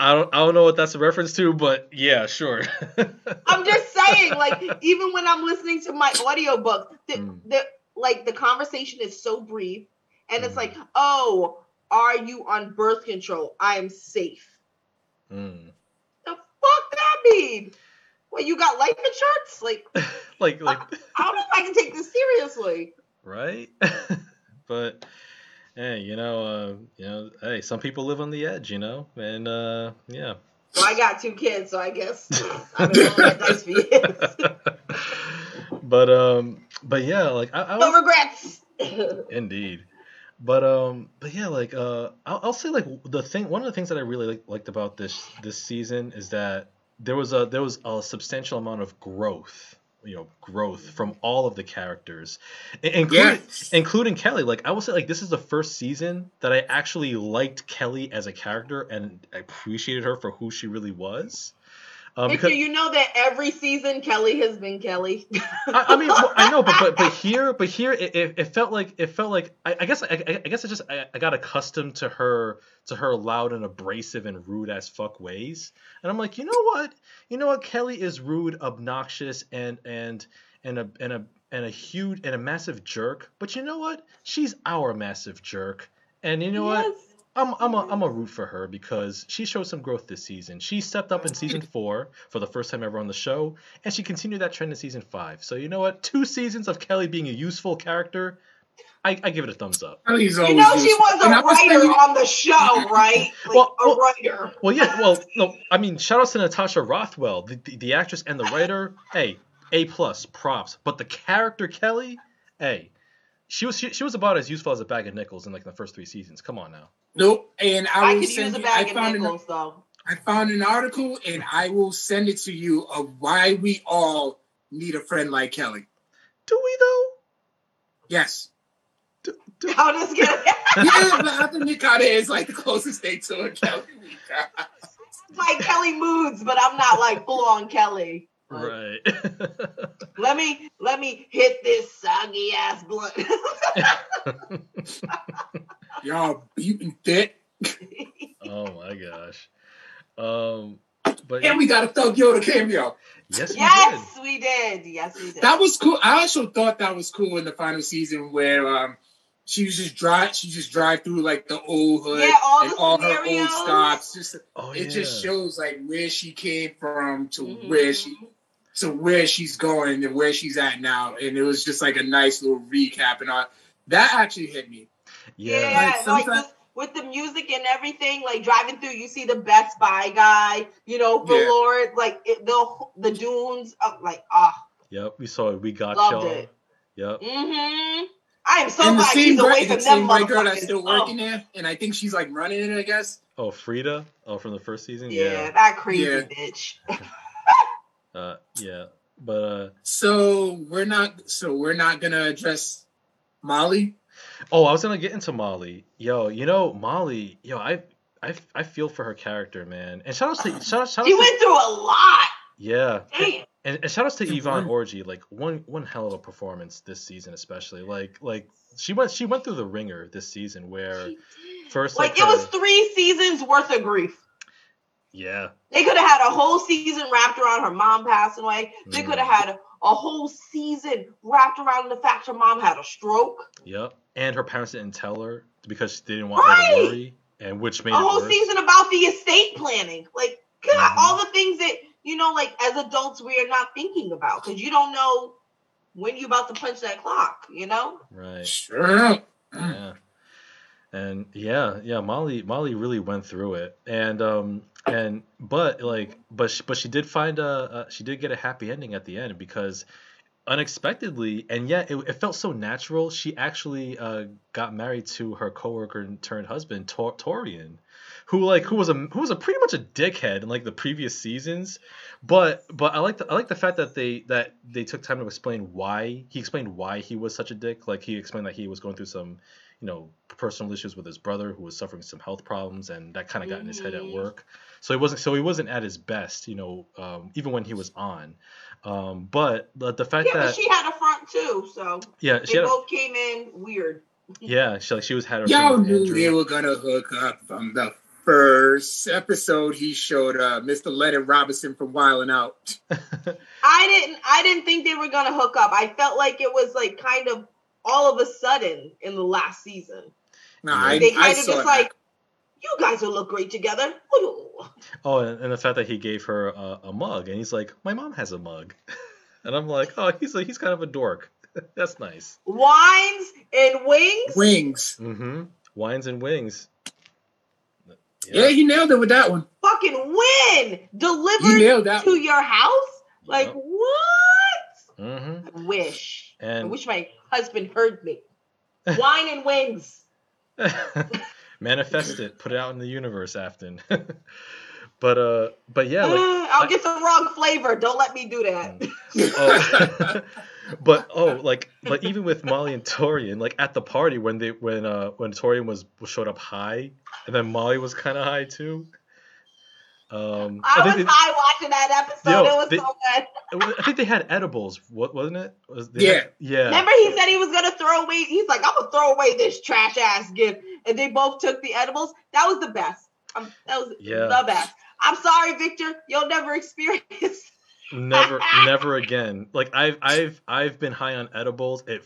I don't, I don't know what that's a reference to, but yeah, sure. I'm just saying, like, even when I'm listening to my audiobook, the, mm. the like the conversation is so brief, and mm. it's like, oh, are you on birth control? I am safe. Mm. The fuck that mean? Well, you got life insurance? Like, like, like. I, I don't know if I can take this seriously. Right? But, hey, you know, uh, you know, hey, some people live on the edge, you know? And, uh, yeah. Well, I got two kids, so I guess I've been rolling that dice for years. But, um, but yeah, like. I, I was, no regrets! Indeed. But, um, but yeah, like, uh, I'll, I'll say, like, the thing, one of the things that I really like, liked about this this season is that There was a there was a substantial amount of growth, you know, growth from all of the characters, including yes. including Kelly. Like I will say, like this is the first season that I actually liked Kelly as a character and appreciated her for who she really was. Um, Victor, because, you know that every season Kelly has been Kelly. I, I mean, well, I know, but, but but here, but here, it, it, it felt like it felt like I, I guess I, I guess I just I, I got accustomed to her to her loud and abrasive and rude as fuck ways, and I'm like, you know what, you know what, Kelly is rude, obnoxious, and and and a and a and a huge and a massive jerk. But you know what, she's our massive jerk, and you know yes. what. I'm I'm a I'm a root for her because she showed some growth this season. She stepped up in season four for the first time ever on the show, and she continued that trend in season five. So you know what? Two seasons of Kelly being a useful character, I, I give it a thumbs up. Kelly's you know useful. She was a and writer was on the show, right? Like, well, a well, writer. Well, yeah. Well, no. I mean, shout out to Natasha Rothwell, the, the the actress and the writer. Hey, A plus props. But the character Kelly, hey, she was she, she was about as useful as a bag of nickels in like the first three seasons. Come on now. Nope, and I, I will send you, I found nickels, an though. I found an article, and I will send it to you of why we all need a friend like Kelly. Do we though? Yes. Do, do. I'll just get it. Yeah, but I think Nikata is like the closest thing to a Kelly. Like Kelly moods, but I'm not like full on Kelly. Right. let me let me hit this soggy ass blunt. Y'all beating thick. Oh my gosh. Um but and we got a Thug Yoda cameo. Yes, we yes, did. we did. Yes, we did. That was cool. I also thought that was cool in the final season where um she was just drive she just drive through like the old hood yeah, all and all her old stops. Just oh, it yeah. just shows like where she came from to mm-hmm. where she to where she's going and where she's at now. And it was just like a nice little recap and all that actually hit me. Yeah, yeah like, like with the music and everything, like driving through, you see the Best Buy guy, you know, for yeah. Lord, like it, the the dunes, oh, like ah. Oh. Yep, we saw it. We got Loved y'all. It. Yep. Mm-hmm. I am so and glad she's away from them. My girl that's still working oh. there, and I think she's like running it, I guess. Oh, Frida, oh from the first season. Yeah, yeah. that crazy yeah. bitch. uh, yeah, but uh, so we're not, so we're not gonna address Molly. Oh, I was gonna get into Molly. Yo, you know Molly. Yo, I, I, I feel for her character, man. And shout out to shout out. Shout she out went to, through a lot. Yeah. Dang. And, and shout out to Yvonne Orji. Like one, one hell of a performance this season, especially. Like, like she went, she went through the ringer this season. Where first, like, like it her, was three seasons worth of grief. Yeah. They could have had a whole season wrapped around her mom passing away. They mm. could have had a whole season wrapped around the fact her mom had a stroke. Yep. And her parents didn't tell her because they didn't want right. her to worry, and which made a whole it worse. Season about the estate planning, like God, mm-hmm. all the things that you know, like as adults, we are not thinking about because you don't know when you're about to punch that clock, you know? Right. Sure. Yeah. And yeah, yeah, Molly, Molly really went through it, and um, and but like, but she, but she did find a, a she did get a happy ending at the end because. Unexpectedly, and yet it, it felt so natural. She actually uh, got married to her coworker and turned husband, Tor- Torian, who like who was a who was a pretty much a dickhead in like the previous seasons. But but I like the I like the fact that they that they took time to explain why he explained why he was such a dick. Like he explained that he was going through some you know personal issues with his brother who was suffering some health problems, and that kind of got mm-hmm. in his head at work. So he wasn't so he wasn't at his best, you know, um, even when he was on. Um, but the, the fact yeah, that but she had a front too, so yeah, she they both a, came in weird. Yeah, she like she was had her. Y'all knew they were gonna hook up from the first episode. He showed uh, Mister Lennon Robinson from Wild 'N Out. I didn't. I didn't think they were gonna hook up. I felt like it was like kind of all of a sudden in the last season. No, like I, they kind I of saw just it. Like. You guys will look great together. Ooh. Oh, and, and the fact that he gave her uh, a mug, and he's like, "My mom has a mug," and I'm like, "Oh, he's like, he's kind of a dork." That's nice. Wines and wings. Wings. Mm-hmm. Wines and wings. Yeah, yeah, you nailed it with that one. Fucking win! Delivered you to one. Your house. Like yep. What? Mm-hmm. I wish. And... I wish my husband heard me. Wine and wings. Manifest it, put it out in the universe, Afton. but uh, but yeah, like, uh, I'll I, get the wrong flavor. Don't let me do that. oh, but oh, like but even with Molly and Torian, like at the party when they when uh when Torian was showed up high, and then Molly was kind of high too. Um, I, I was they, high watching that episode. Yo, it was they, so good. I think they had edibles, wasn't it? Was they yeah. Had, yeah. Remember he said he was going to throw away. He's like, I'm going to throw away this trash ass gift. And they both took the edibles. That was the best. Um, that was yeah. the best. I'm sorry, Victor. You'll never experience. Never, never again. Like I've, I've, I've been high on edibles. It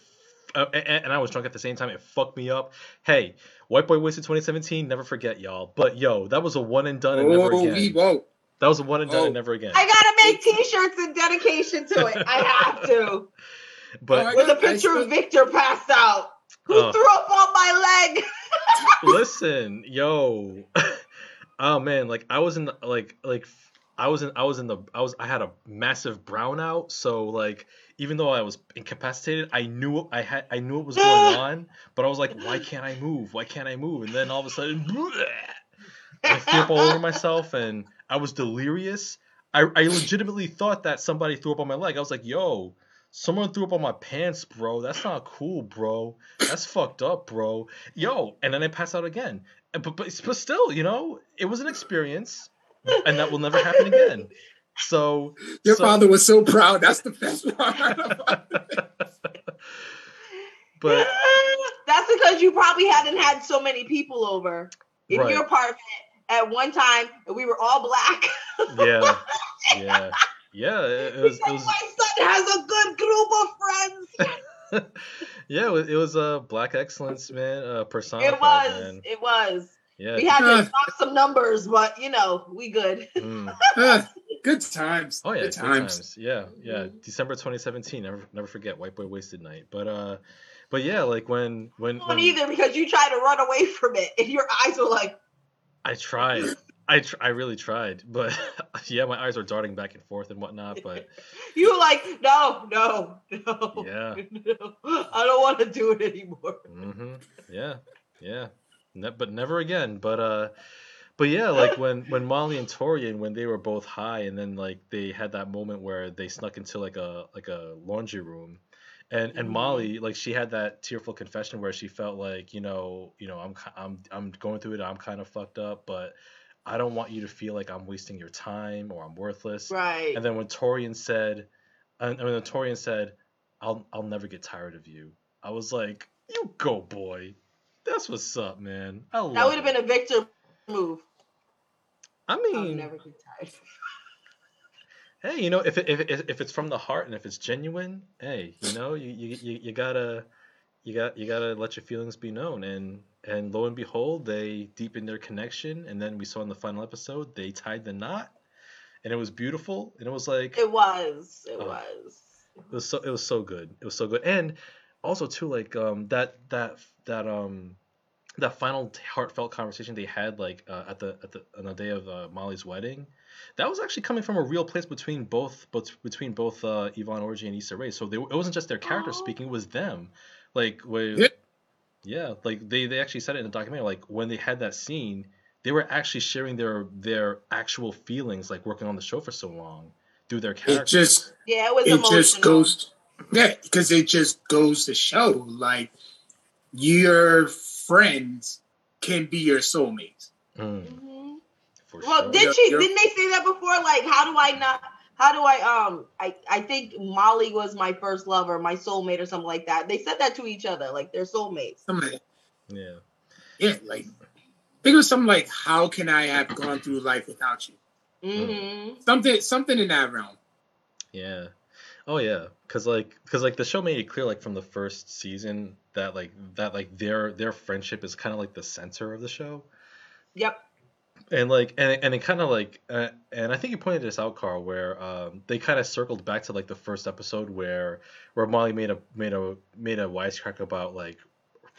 Uh, and, and I was drunk at the same time. It fucked me up. Hey, White Boy Wasted twenty seventeen, never forget, y'all. But, yo, that was a one and done and oh, never again. We won't. That was a one and done oh. and never again. I got to make T-shirts in dedication to it. I have to. But with a picture of Victor passed out. Who uh, threw up on my leg? Listen, yo. Oh, man. Like, I was in, the, like, like... I was in I was in the I was I had a massive brownout, so like even though I was incapacitated, I knew I had I knew what was going on, but I was like, why can't I move? Why can't I move? And then all of a sudden bleh, I threw up all over myself and I was delirious. I, I legitimately thought that somebody threw up on my leg. I was like, yo, someone threw up on my pants, bro. That's not cool, bro. That's fucked up, bro. Yo, and then I passed out again. But but, but still, you know, it was an experience. And that will never happen again. So your so, father was so proud. That's the best part about it. But that's because you probably hadn't had so many people over in right. your apartment at one time, and we were all black. Yeah, yeah, yeah. It, it was, because it was, my son has a good group of friends. Yeah, it was, it was uh, black excellence, man. Uh, personified. It was. Man. It was. Yeah. We had to drop uh, some numbers, but you know, we good. Mm. uh, good times. Oh yeah, good times. times. Yeah, yeah. Mm-hmm. December twenty seventeen. Never, never forget White Boy Wasted Night. But, uh, but yeah, like when, when. Not when, either because you tried to run away from it, and your eyes were like. I tried. I tr- I really tried, but yeah, my eyes were darting back and forth and whatnot. But you were like, no, no, no. Yeah. No, I don't want to do it anymore. Mm-hmm. Yeah. Yeah. Ne- but never again. But uh, but yeah, like when, when Molly and Torian, when they were both high, and then like they had that moment where they snuck into like a like a laundry room, and, and Molly, like she had that tearful confession where she felt like you know you know I'm I'm I'm going through it, I'm kind of fucked up, but I don't want you to feel like I'm wasting your time or I'm worthless. Right. And then when Torian said, and when Torian said, I'll I'll never get tired of you. I was like, you go, boy. That's what's up, man. I love that would have been a Victor move. I mean, I'll never get tired. Hey, you know, if it, if it, if it's from the heart and if it's genuine, hey, you know, you you you gotta you got you gotta let your feelings be known. And and lo and behold, they deepened their connection. And then we saw in the final episode, they tied the knot, and it was beautiful. And it was like it was, it oh, was, it was so it was so good. It was so good, and. Also, too, like um, that that that um that final heartfelt conversation they had, like uh, at the at the on the day of uh, Molly's wedding, that was actually coming from a real place between both but between both uh, Yvonne Orji and Issa Rae. So they, it wasn't just their characters Aww. speaking; it was them. Like, where, yeah. yeah, like they, they actually said it in the documentary. Like when they had that scene, they were actually sharing their their actual feelings, like working on the show for so long through their characters. It just yeah, it was it emotional. just goes. Yeah, because it just goes to show, like, your friends can be your soulmates. Mm-hmm. For well, sure. did she? You're, didn't they say that before? Like, how do I not? How do I? Um, I I think Molly was my first love or my soulmate or something like that. They said that to each other, like they're soulmates. Somebody, yeah, yeah. Like, I think it was something like, "How can I have gone through life without you?" Mm-hmm. Something, something in that realm. Yeah. Oh yeah, cause like, cause like the show made it clear, like from the first season, that like that like their their friendship is kind of like the center of the show. Yep. And like, and and it kind of like, uh, and I think you pointed this out, Carl, where um they kind of circled back to like the first episode where where Molly made a made a made a wisecrack about like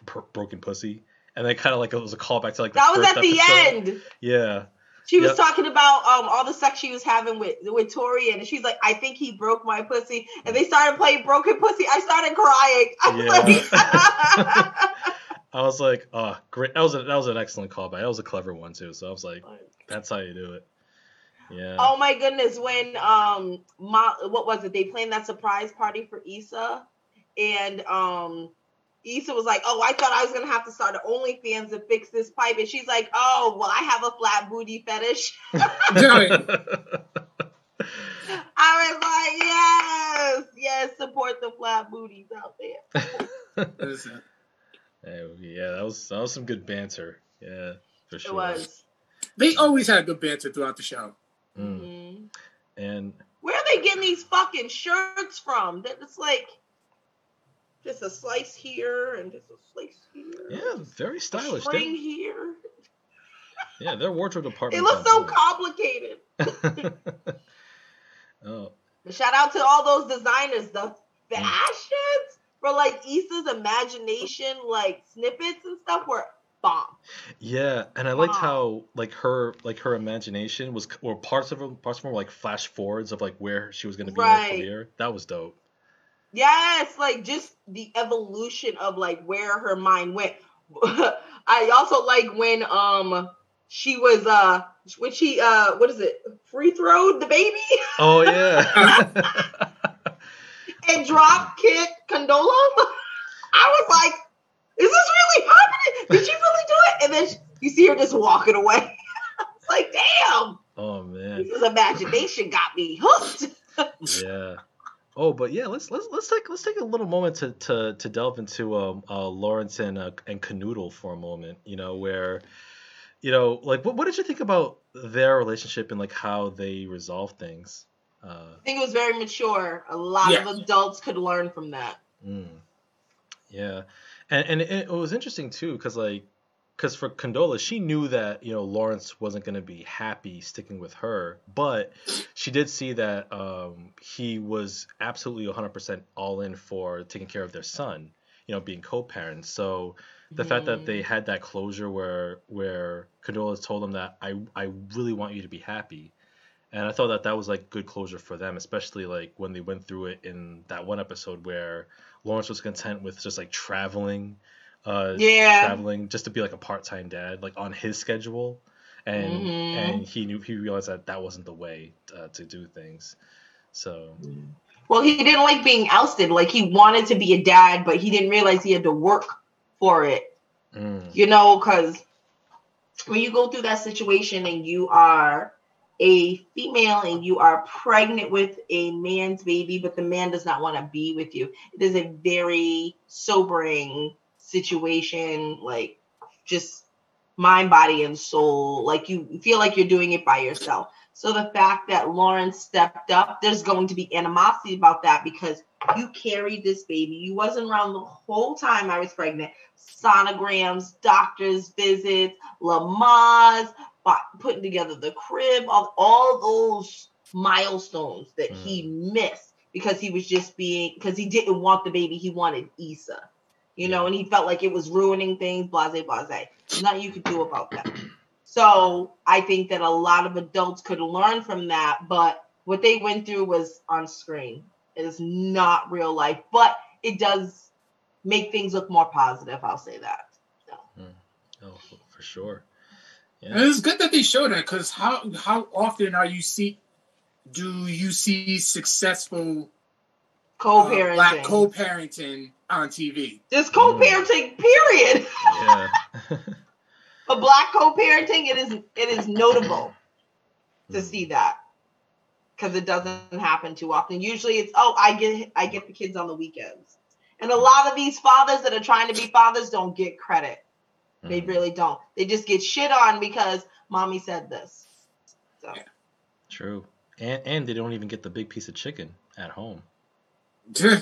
per- broken pussy, and then kind of like it was a callback to like the that was first at episode. the end. Yeah. She was yep. talking about um, all the sex she was having with, with Torian, and she's like, I think he broke my pussy. And they started playing Broken Pussy. I started crying. I was, yeah. like, I was like, oh, great. That was, a, that was an excellent callback. That was a clever one, too. So I was like, that's how you do it. Yeah. Oh, my goodness. When, um, Ma- what was it? They planned that surprise party for Issa, and um, Issa was like, oh, I thought I was going to have to start an OnlyFans to fix this pipe. And she's like, oh, well, I have a flat booty fetish. I was like, yes, yes, support the flat booties out there. Hey, yeah, that was, that was some good banter. Yeah, for sure. It was. They always had good banter throughout the show. Mm. And where are they getting these fucking shirts from? It's like just a slice here and just a slice here. Yeah, very stylish. A string here. Yeah, their wardrobe department. It looks so complicated. Oh. But shout out to all those designers. The fashions for like Issa's imagination, like snippets and stuff were bomb. Yeah, and I liked how like her like her imagination was, or parts of her parts of her were like flash forwards of like where she was going to be right. in her career. That was dope. Yes, like just the evolution of like where her mind went. I also like when um she was uh when she uh what is it free throwed the baby. Oh yeah. And drop kick Condola. I was like, is this really happening? Did she really do it? And then she, you see her just walking away. It's like, damn. Oh man, this imagination got me hooked. Yeah. Oh, but yeah, let's let's let's take let's take a little moment to to, to delve into um uh, Lawrence and uh, and Canoodle for a moment. You know where, you know, like what what did you think about their relationship and like how they resolve things? Uh, I think it was very mature. A lot yeah. of adults could learn from that. Mm. Yeah. And, and it, it was interesting, too, because, like, because for Condola, she knew that, you know, Lawrence wasn't going to be happy sticking with her. But she did see that um, he was absolutely one hundred percent all in for taking care of their son, you know, being co-parents. So the mm. fact that they had that closure where where Condola told him that, I, I really want you to be happy. And I thought that that was, like, good closure for them, especially, like, when they went through it in that one episode where Lawrence was content with just, like, traveling, uh, yeah. traveling just to be, like, a part-time dad, like, on his schedule. And mm-hmm. and he knew he realized that that wasn't the way uh, to do things. So. Well, he didn't like being ousted. Like, he wanted to be a dad, but he didn't realize he had to work for it. Mm. You know, because when you go through that situation and you are a female and you are pregnant with a man's baby, but the man does not want to be with you, it is a very sobering situation, like just mind, body, and soul. Like you feel like you're doing it by yourself. So the fact that Lawrence stepped up, there's going to be animosity about that because you carried this baby. You wasn't around the whole time I was pregnant. Sonograms, doctor's visits, Lamaze, putting together the crib, all, all those milestones that mm. he missed because he was just being, because he didn't want the baby. He wanted Issa, you know, and he felt like it was ruining things, blase, blase. There's nothing you could do about that. So I think that a lot of adults could learn from that, but what they went through was on screen. It is not real life, but it does make things look more positive. I'll say that. So. Mm. Oh, for sure. Yeah. And it's good that they show that, because how how often are you see do you see successful co-parenting, uh, black co-parenting on T V? Just co-parenting, period. Yeah. But black co-parenting, it is it is notable to see that, because it doesn't happen too often. Usually, it's oh I get I get the kids on the weekends, and a lot of these fathers that are trying to be fathers don't get credit. They really don't. They just get shit on because mommy said this. So. Yeah. True. And and they don't even get the big piece of chicken at home. Yeah.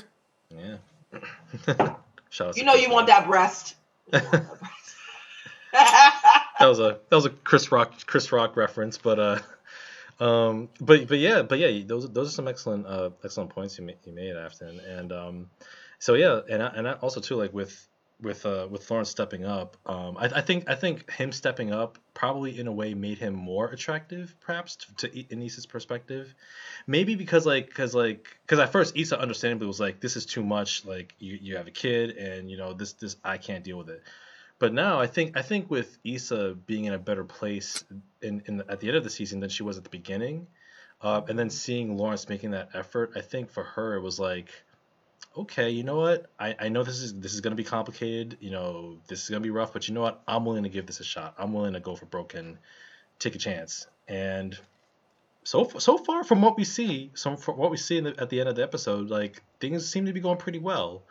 Shout out you know you want, you want that breast. That was a that was a Kris Rock Kris Rock reference, but uh um but but yeah, but yeah, those those are some excellent uh excellent points you made you made Afton. And um so yeah, and I, and I also too like with With uh with Lawrence stepping up, um I, I think I think him stepping up probably in a way made him more attractive, perhaps to, to in Issa's perspective, maybe because like because like because at first Issa understandably was like, this is too much, like you, you have a kid and you know this this I can't deal with it, but now I think I think with Issa being in a better place in in the, at the end of the season than she was at the beginning, uh, and then seeing Lawrence making that effort, I think for her it was like, okay, you know what? I, I know this is this is gonna be complicated. You know, this is gonna be rough, but you know what? I'm willing to give this a shot. I'm willing to go for broke and take a chance. And so so far, from what we see, so from what we see in the, at the end of the episode, like things seem to be going pretty well.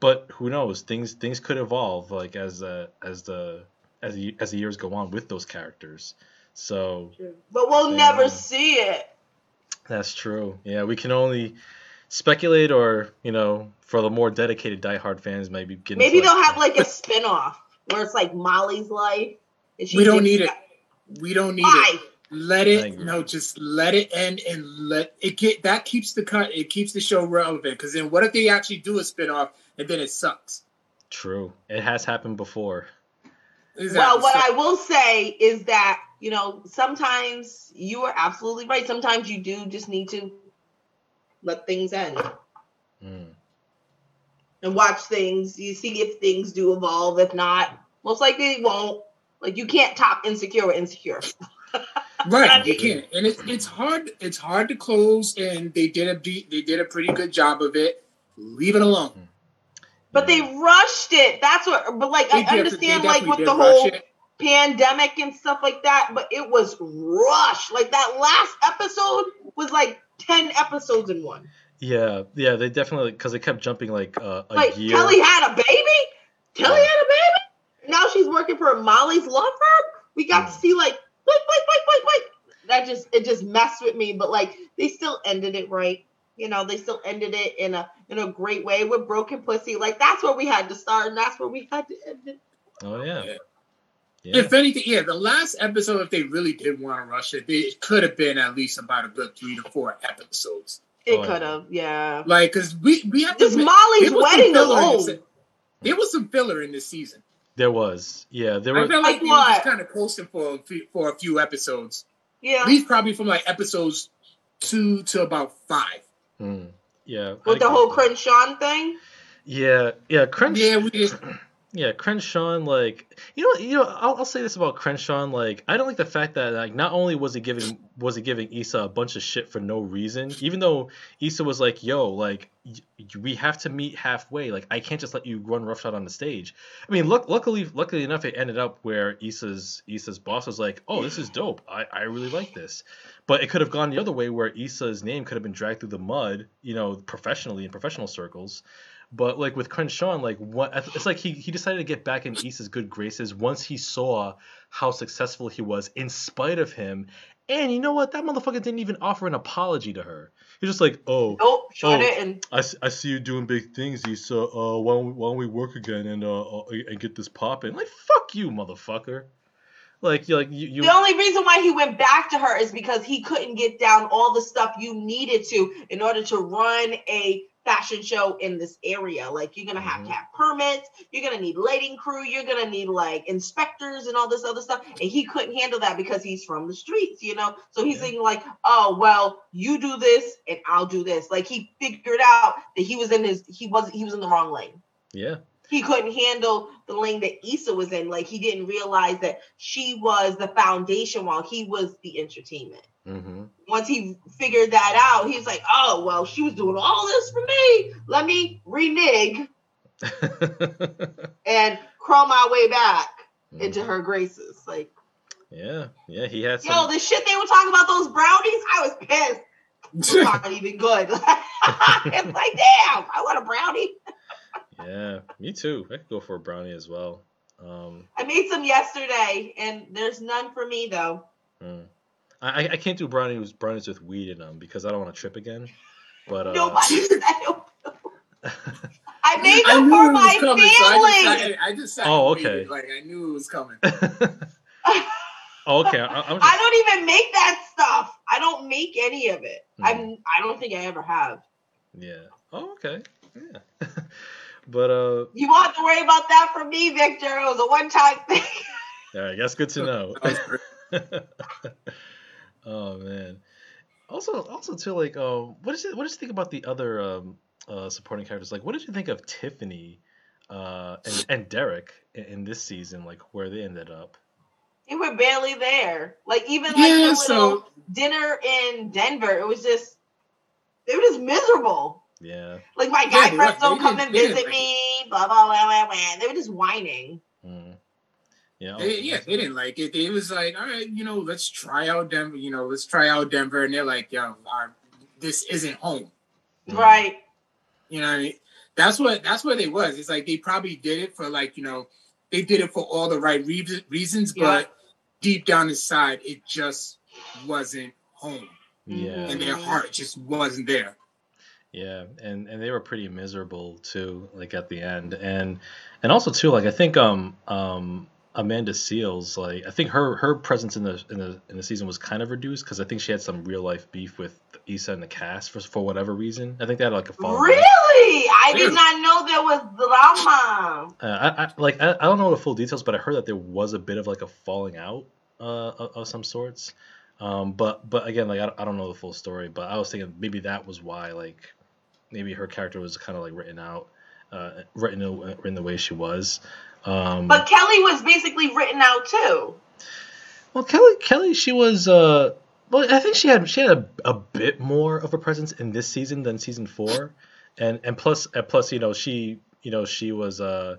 But who knows? Things things could evolve like as uh, as the as the as the years go on with those characters. So, but we'll yeah. never see it. That's true. Yeah, we can only speculate, or, you know, for the more dedicated diehard fans, maybe get maybe they'll have like a spinoff where it's like Molly's life. We don't need it. We don't need it. Let it no, just let it end and let it get. That keeps the cut. It keeps the show relevant. Because then, what if they actually do a spinoff and then it sucks? True. It has happened before. Exactly. Well, what I will say is that, you know, sometimes you are absolutely right. Sometimes you do just need to let things end mm. and watch things. You see if things do evolve. If not, most likely it won't. Like, you can't top Insecure or Insecure. Right, you can't. And it's it's hard. It's hard to close. And they did a beat. They did a pretty good job of it. Leave it alone. Mm. But they rushed it. That's what. But like, they I understand, like with the whole it. pandemic and stuff like that. But it was rushed. Like that last episode was like ten episodes in one. Yeah, yeah. They definitely, because they kept jumping like uh, a like, year. Kelly had a baby. Kelly yeah. had a baby. Now she's working for Molly's law firm. We got mm. to see like wait, wait, wait, wait, wait. That just it just messed with me. But like they still ended it right. You know, they still ended it in a in a great way with Broken Pussy. Like, that's where we had to start, and that's where we had to end it. Oh, yeah. yeah. yeah. If anything, yeah, the last episode, if they really did want to rush it, it could have been at least about a good three to four episodes. It oh, could have, yeah. yeah. Like, because we, we have this to... Molly's wedding alone. There was some filler in this season. There was, yeah. There was. I felt like, like they what? were just kind of coasting for, for a few episodes. Yeah. At least probably from, like, episodes two to about five. Mm, yeah, with the whole Crenshaw thing. Yeah, yeah, Crenshaw. Yeah, we just... yeah, Crenshaw. Like, you know, you know, I'll, I'll say this about Crenshaw. Like, I don't like the fact that like not only was he giving was he giving Issa a bunch of shit for no reason, even though Issa was like, "Yo, like, y- we have to meet halfway. Like, I can't just let you run roughshod on the stage." I mean, look, luckily, luckily enough, it ended up where Issa's Issa's boss was like, "Oh, this is dope. I, I really like this." But it could have gone the other way where Issa's name could have been dragged through the mud, you know, professionally in professional circles. But like with Crenshaw, like what it's like he, he decided to get back in Issa's good graces once he saw how successful he was in spite of him. And you know what? That motherfucker didn't even offer an apology to her. He's just like, oh, nope, shut oh, it in. I, I see you doing big things, Issa. Uh, why don't we, why don't we work again and uh and get this poppin'? Like, fuck you, motherfucker. Like, like you, you. The only reason why he went back to her is because he couldn't get down all the stuff you needed to in order to run a fashion show in this area. Like, you're gonna have mm-hmm. to have permits. You're gonna need lighting crew. You're gonna need like inspectors and all this other stuff. And he couldn't handle that because he's from the streets, you know. So he's yeah. thinking like, oh well, you do this and I'll do this. Like, he figured out that he was in his he was he was in the wrong lane. Yeah. He couldn't handle the lane that Issa was in. Like, he didn't realize that she was the foundation while he was the entertainment. Mm-hmm. Once he figured that out, he was like, oh, well, she was doing all this for me. Let me renege and crawl my way back mm-hmm. into her graces. Like, yeah, yeah, he had some... Yo, the shit they were talking about, those brownies, I was pissed. It's not even good. It's like, damn, I want a brownie. Yeah, me too. I could go for a brownie as well. Um, I made some yesterday, and there's none for me, though. Mm. I I can't do brownies brownies with weed in them because I don't want to trip again. But uh... Nobody said no. I made them I for my coming, family. So I just, I, I just oh, okay. Weed. Like, I knew it was coming. oh, okay. I, I'm just... I don't even make that stuff. I don't make any of it. Mm. I'm, I don't think I ever have. Yeah. Oh, okay. Yeah. But uh, you won't have to worry about that for me, Victor. It was a one-time thing. All right, that's good to know. Oh man. Also, also too, like, um, what is it? What did you think about the other um, uh, supporting characters? Like, what did you think of Tiffany uh, and, and Derek in, in this season? Like, where they ended up? They were barely there. Like, even like yeah, the so... little dinner in Denver, it was just they were just miserable. Yeah. Like, my guy yeah, friends don't come and visit me, like blah, blah, blah, blah, blah. They were just whining. Mm. Yeah. They, yeah, they didn't like it. It was like, all right, you know, let's try out Denver. You know, let's try out Denver. And they're like, yo, our, this isn't home. Mm. Right. You know what I mean? That's what, that's what it was. It's like, they probably did it for like, you know, they did it for all the right re- reasons, yeah. but deep down inside, it just wasn't home. Yeah. And their heart just wasn't there. Yeah, and, and they were pretty miserable too, like at the end, and and also too, like I think um um Amanda Seals, like I think her, her presence in the in the in the season was kind of reduced because I think she had some real life beef with Issa and the cast for for whatever reason. I think they had like a follow. Really, I did not know there was drama. Uh, I, I like I, I don't know the full details, but I heard that there was a bit of like a falling out uh of, of some sorts. Um, but but again, like I, I don't know the full story, but I was thinking maybe that was why like. Maybe her character was kind of like written out, uh, written in the way she was. Um, but Kelly was basically written out too. Well, Kelly, Kelly, she was. Uh, well, I think she had she had a, a bit more of a presence in this season than season four, and and plus and plus you know she you know she was uh,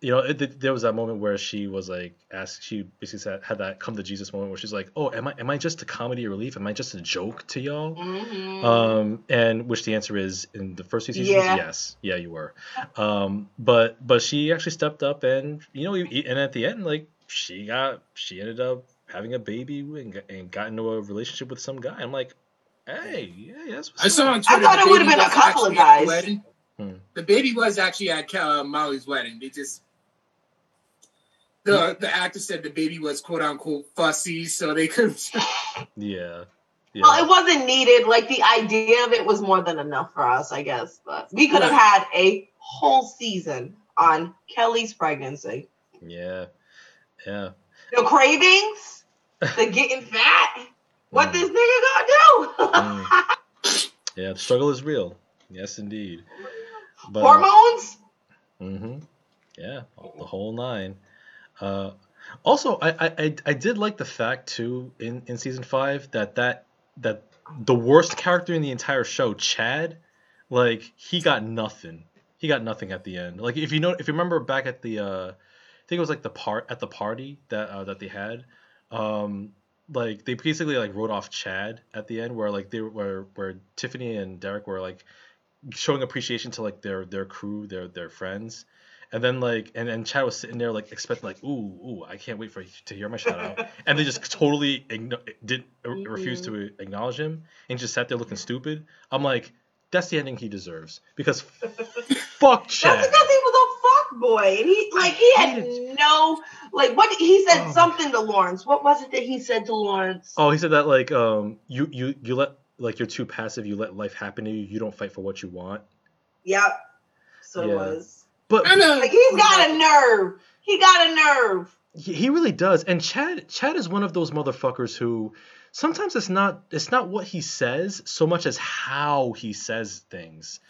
you know it, there was that moment where she was like asked she basically said, had that come to Jesus moment where she's like, oh, am I am I just a comedy relief, am I just a joke to y'all? Mm-hmm. um and which the answer is in the first two seasons, yeah. yes yeah you were um but but she actually stepped up, and you know and at the end like she got she ended up having a baby and, and got into a relationship with some guy. I'm like, hey, yeah, that's what's I saw on Twitter, I thought it would have been a couple of guys. hmm. The baby was actually at uh, Molly's wedding. They just The the actor said the baby was quote unquote fussy, so they couldn't. yeah. yeah. Well, it wasn't needed. Like the idea of it was more than enough for us, I guess. But we could have had a whole season on Kelly's pregnancy. Yeah. Yeah. The cravings, the getting fat. What mm. this nigga gonna do? mm. Yeah, the struggle is real. Yes, indeed. But, hormones. Uh, mm-hmm. Yeah, the whole nine. Uh, also, I, I I did like the fact too in, in season five that, that that the worst character in the entire show, Chad, like he got nothing. He got nothing at the end. Like if you know if you remember back at the uh, I think it was like the part at the party that uh, that they had, um, like they basically like wrote off Chad at the end, where like they were where Tiffany and Derek were like showing appreciation to like their their crew, their their friends. And then, like, and, and Chad was sitting there, like, expecting, like, ooh, ooh, I can't wait for to hear my shout-out. And they just totally igno- did mm-hmm. refused to acknowledge him and just sat there looking stupid. I'm like, that's the ending he deserves. Because fuck Chad. That's because he was a fuckboy. And he, like, he had no, like, what, he said oh. something to Lawrence. What was it that he said to Lawrence? Oh, he said that, like, um, you, you, you let, like, you're too passive. You let life happen to you. You don't fight for what you want. Yep. So yeah. it was. But like, he's got a nerve. He got a nerve. He really does. And Chad, Chad is one of those motherfuckers who sometimes it's not it's not what he says so much as how he says things.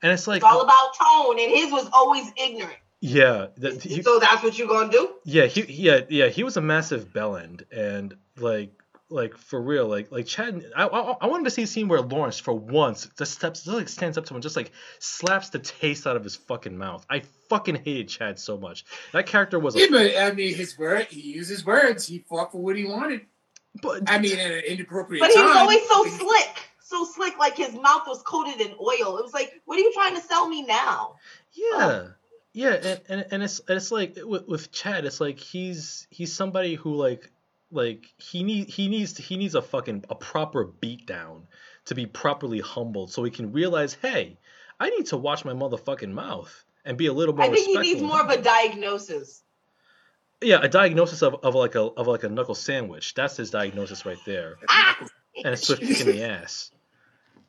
And it's like it's all about tone, and his was always ignorant. Yeah. That, he, so that's what you're gonna do? Yeah. He yeah yeah he was a massive bellend, and like. Like for real, like like Chad, I, I I wanted to see a scene where Lawrence for once just steps, just like stands up to him, and just like slaps the taste out of his fucking mouth. I fucking hated Chad so much. That character was. Yeah, a, but I mean, his word, he used his words. He fought for what he wanted. But I mean, at an inappropriate time. But he was always so slick, so slick. Like his mouth was coated in oil. It was like, what are you trying to sell me now? Yeah. Um, yeah, and, and and it's it's like with, with Chad, it's like he's he's somebody who like. Like he need he needs he needs a fucking a proper beatdown to be properly humbled, so he can realize, hey, I need to watch my motherfucking mouth and be a little more. I think he needs more of a diagnosis. Yeah, a diagnosis of, of like a of like a knuckle sandwich. That's his diagnosis right there, ah! And a swift kick in the ass.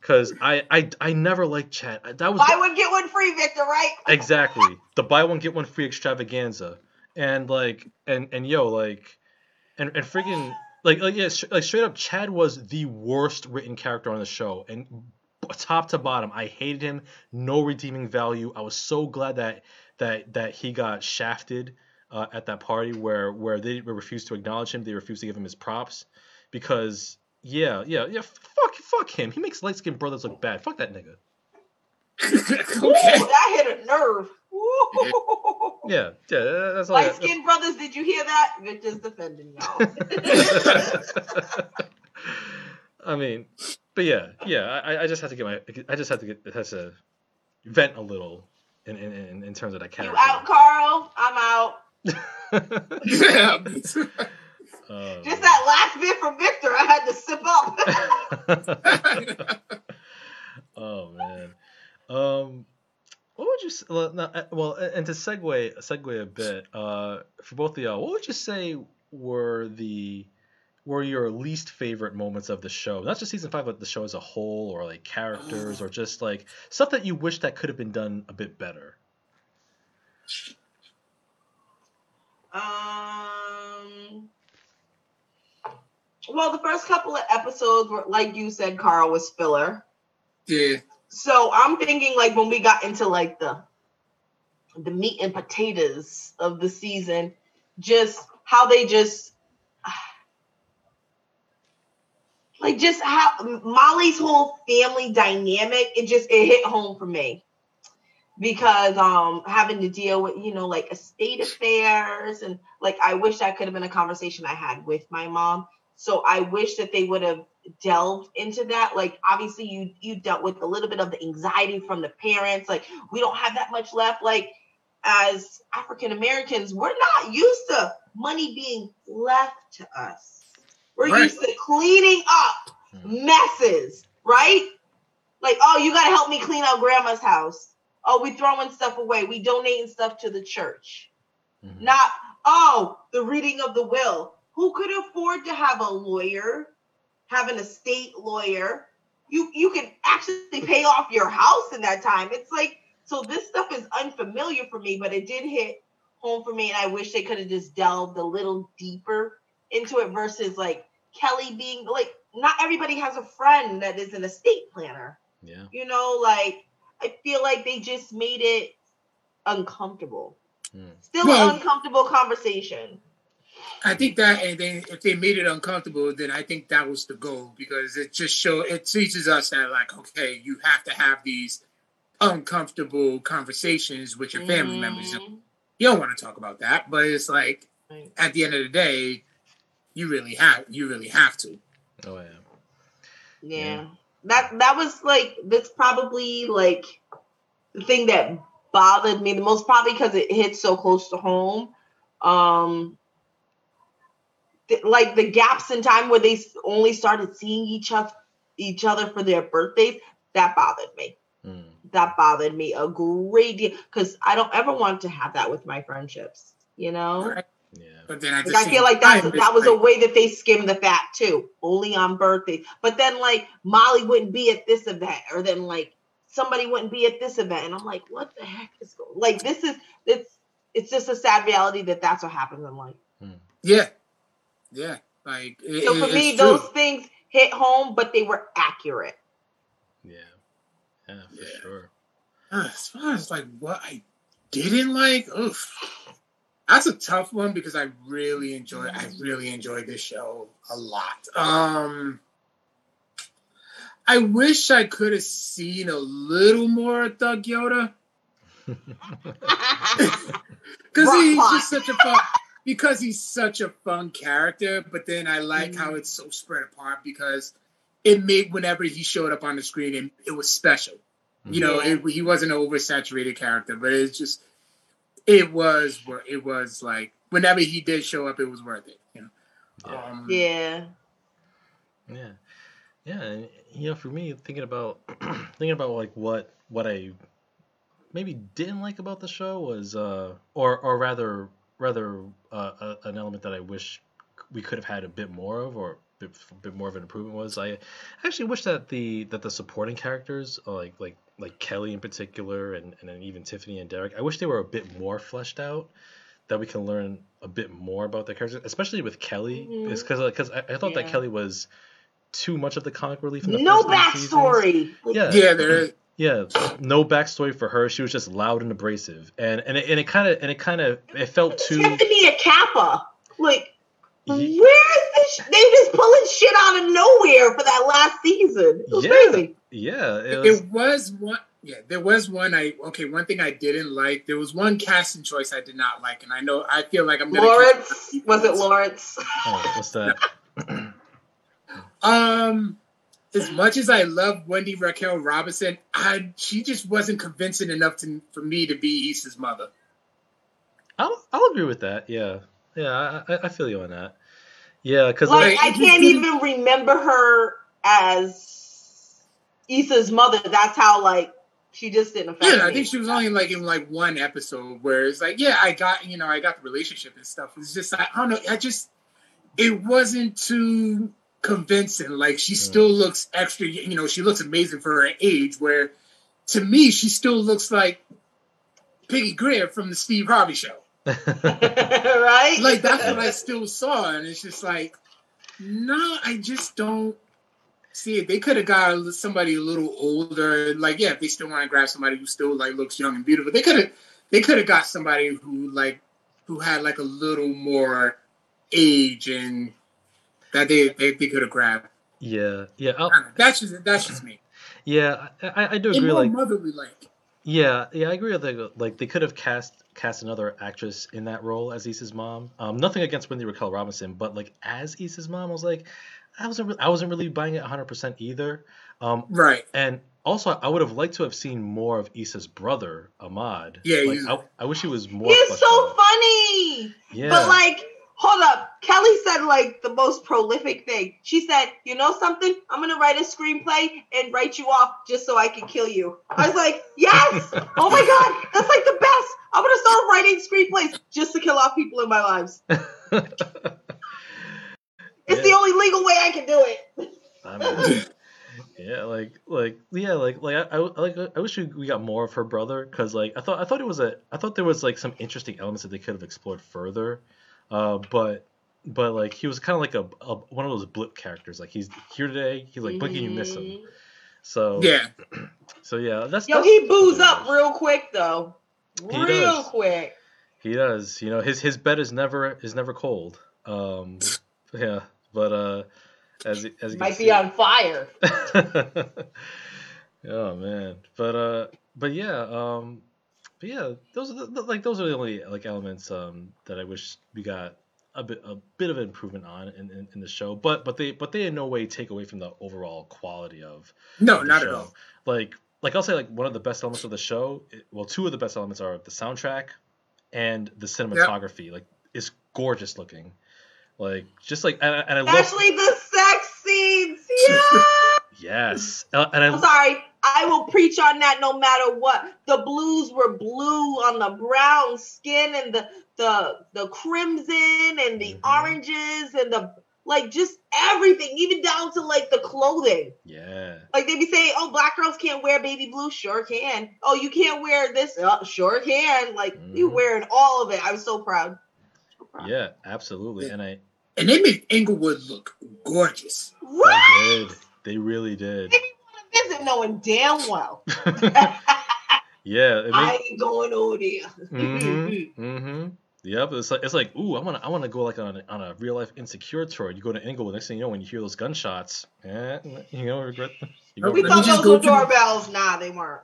Because I, I I never liked Chad. That was buy one get one free, Victor, right? Exactly, the buy one get one free extravaganza, and like and and yo like. And and freaking like like yeah like straight up Chad was the worst written character on the show, and top to bottom I hated him. No redeeming value. I was so glad that that that he got shafted uh, at that party where where they refused to acknowledge him. They refused to give him his props because yeah yeah yeah fuck fuck him. He makes light skinned brothers look bad. Fuck that nigga. Okay. Ooh, I hit a nerve. Yeah, yeah, that's all. Light Skin Brothers, did you hear that? Victor's defending y'all. I mean, but yeah, yeah. I, I just have to get my. I just have to get. It has to vent a little in in in terms of that character. You out, Carl? I'm out. Yeah. Um, just that last bit from Victor, I had to sip up. Oh man. Um. What would you say, well, and to segue segue a bit uh, for both of y'all, what would you say were the were your least favorite moments of the show? Not just season five, but the show as a whole, or like characters, or just like stuff that you wish that could have been done a bit better. Um. Well, the first couple of episodes were, like you said, Carl, was filler. Yeah. So I'm thinking, like, when we got into, like, the the meat and potatoes of the season, just how they just, like, just how Molly's whole family dynamic, it just, it hit home for me. Because um, having to deal with, you know, like, estate affairs, and, like, I wish that could have been a conversation I had with my mom. So I wish that they would have delved into that. Like, obviously you you dealt with a little bit of the anxiety from the parents, like, we don't have that much left. Like, as African Americans, we're not used to money being left to us. We're right. used to cleaning up messes, right? Like, oh, you gotta help me clean out grandma's house. Oh, we throwing stuff away, we donating stuff to the church. Mm-hmm. Not, oh, the reading of the will. Who could afford to have a lawyer? Have an estate lawyer, you you can actually pay off your house in that time. It's like, so this stuff is unfamiliar for me, but it did hit home for me, and I wish they could have just delved a little deeper into it versus, like, Kelly being, like, not everybody has a friend that is an estate planner. Yeah. You know, like, I feel like they just made it uncomfortable. Mm. Still well, an uncomfortable conversation. I think that, and then if they made it uncomfortable, then I think that was the goal, because it just show it teaches us that, like, okay, you have to have these uncomfortable conversations with your family mm. members. You don't want to talk about that, but it's like, at the end of the day, you really have you really have to. Oh yeah, yeah. yeah. That that was like that's probably like the thing that bothered me the most, probably because it hit so close to home. Um. Like the gaps in time where they only started seeing each other, each other for their birthdays, that bothered me. Mm. That bothered me a great deal, because I don't ever want to have that with my friendships, you know. Right. Yeah. But then I, just like, I feel like that was, that was a way that they skimmed the fat too, only on birthdays. But then, like, Molly wouldn't be at this event, or then, like, somebody wouldn't be at this event, and I'm like, what the heck is going? Like, this is it's it's just a sad reality that that's what happens in life. Mm. Yeah. Yeah, like it, so for me, those true. things hit home, but they were accurate. Yeah, yeah, for yeah. sure. As far as like what I didn't like, oof, that's a tough one, because I really enjoy. I really enjoyed this show a lot. Um, I wish I could have seen a little more of Doug Yoder, because he's just such a fun. Because he's such a fun character, but then I like mm. how it's so spread apart, because it made whenever he showed up on the screen, it, it was special. Mm. You know, it, he wasn't an oversaturated character, but it's just, it was, it was like, whenever he did show up, it was worth it. You know? Yeah. Um, yeah. Yeah. Yeah. And, you know, for me, thinking about, thinking about like what, what I maybe didn't like about the show was, uh, or, or rather, rather uh, a, an element that I wish we could have had a bit more of, or a bit, a bit more of an improvement, was I actually wish that the that the supporting characters, like like like Kelly in particular, and, and then even Tiffany and Derek, I wish they were a bit more fleshed out, that we can learn a bit more about their characters, especially with Kelly. Mm-hmm. It's because because I, I thought yeah. that Kelly was too much of the comic relief in the no first backstory. Yeah, yeah, there is. Yeah, no backstory for her. She was just loud and abrasive, and and it kind of and it kind of it, it felt too. Tiffany a Kappa, like yeah. where is this? They just pulling shit out of nowhere for that last season. It was yeah. crazy. Yeah, it was, it was one Yeah, there was one I, okay, one thing I didn't like. There was one casting choice I did not like, and I know, I feel like I'm going to... Lawrence? Was it Lawrence? Oh, what's that? um, as much as I love Wendy Raquel Robinson, I she just wasn't convincing enough to, for me to be Issa's mother. I'll, I'll agree with that, yeah. Yeah, I, I feel you on that. Yeah, because... Like, I, I can't even remember her as Issa's mother. That's how, like, she just didn't affect yeah, me. I think she was only like in like one episode where it's like, yeah, I got, you know, I got the relationship and stuff. It's just, I, I don't know. I just, it wasn't too convincing. Like she mm. still looks extra, you know, she looks amazing for her age where to me, she still looks like Piggy Greer from the Steve Harvey show. Right? Like that's what I still saw. And it's just like, no, I just don't. See, they could have got somebody a little older. Like, yeah, if they still want to grab somebody who still like looks young and beautiful, they could have. They could have got somebody who like who had like a little more age and that they they, they could have grabbed. Yeah, yeah. I'll, that's just that's just me. Yeah, I, I do agree. And more like motherly, like. Yeah, yeah, I agree with that. Like they could have cast cast another actress in that role as Issa's mom. Um, nothing against Wendy Raquel Robinson, but like as Issa's mom, I was like. I wasn't really, I wasn't really buying it one hundred percent either. Um, right. And also, I would have liked to have seen more of Issa's brother, Ahmad. Yeah. Like, I, I wish he was more. He's so out. funny. Yeah. But like, hold up. Kelly said like the most prolific thing. She said, you know something? I'm going to write a screenplay and write you off just so I can kill you. I was like, yes. Oh my God. That's like the best. I'm going to start writing screenplays just to kill off people in my lives. It's yeah. the only legal way I can do it. I mean, yeah, like, like, yeah, like, like, I, I, like, I wish we got more of her brother because, like, I thought, I thought it was a, I thought there was like some interesting elements that they could have explored further, uh, but, but like, he was kind of like a, a one of those blip characters. Like, he's here today, he's like, mm-hmm. Boogie, you miss him. So yeah, so yeah, that's yo, that's, he boos up real quick though, he real does. quick. He does, you know, his his bed is never is never cold. Um, yeah. But uh, as as you might can be see, on fire. Oh man, but uh, but yeah, um, but yeah, those are the, like those are the only like elements um that I wish we got a bit a bit of an improvement on in, in, in the show. But but they but they in no way take away from the overall quality of no, of not show. At all. Like like I'll say like one of the best elements of the show. It, well, two of the best elements are the soundtrack and the cinematography. Yep. Like it's gorgeous looking. Like just like and I, and I love especially the sex scenes. Yeah. Yes. Uh, and I, I'm sorry, I will preach on that no matter what. The blues were blue on the brown skin, and the the the crimson, and the mm-hmm. oranges, and the like, just everything, even down to like the clothing. Yeah. Like they be saying, "Oh, black girls can't wear baby blue." Sure can. "Oh, you can't wear this." Oh, sure can. Like mm-hmm. you wearing all of it. I was so proud. Yeah, absolutely. And I and they made Inglewood look gorgeous. Right? They did. They really did. They didn't want to visit knowing damn well. Yeah. Made, I ain't going over there. Mm-hmm. Mm-hmm. Yep. It's like it's like, ooh, I wanna I wanna go like on a, on a real life Insecure tour. You go to Inglewood, next thing you know, when you hear those gunshots, eh, you know, regret them. You we thought those were doorbells. Nah, they weren't.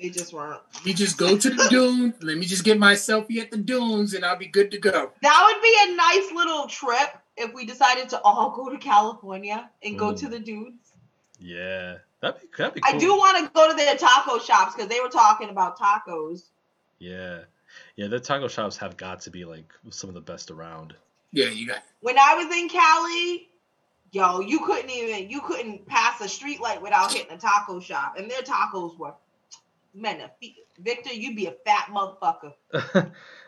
They just weren't. You just go to the dunes. Let me just get my selfie at the dunes, and I'll be good to go. That would be a nice little trip if we decided to all go to California and go mm. to the dunes. Yeah, that'd be that'd be cool. I do want to go to their taco shops because they were talking about tacos. Yeah, yeah, their taco shops have got to be like some of the best around. Yeah, you got. When I was in Cali. Yo, you couldn't even you couldn't pass a street light without hitting a taco shop, and their tacos were. Man, Victor, you'd be a fat motherfucker.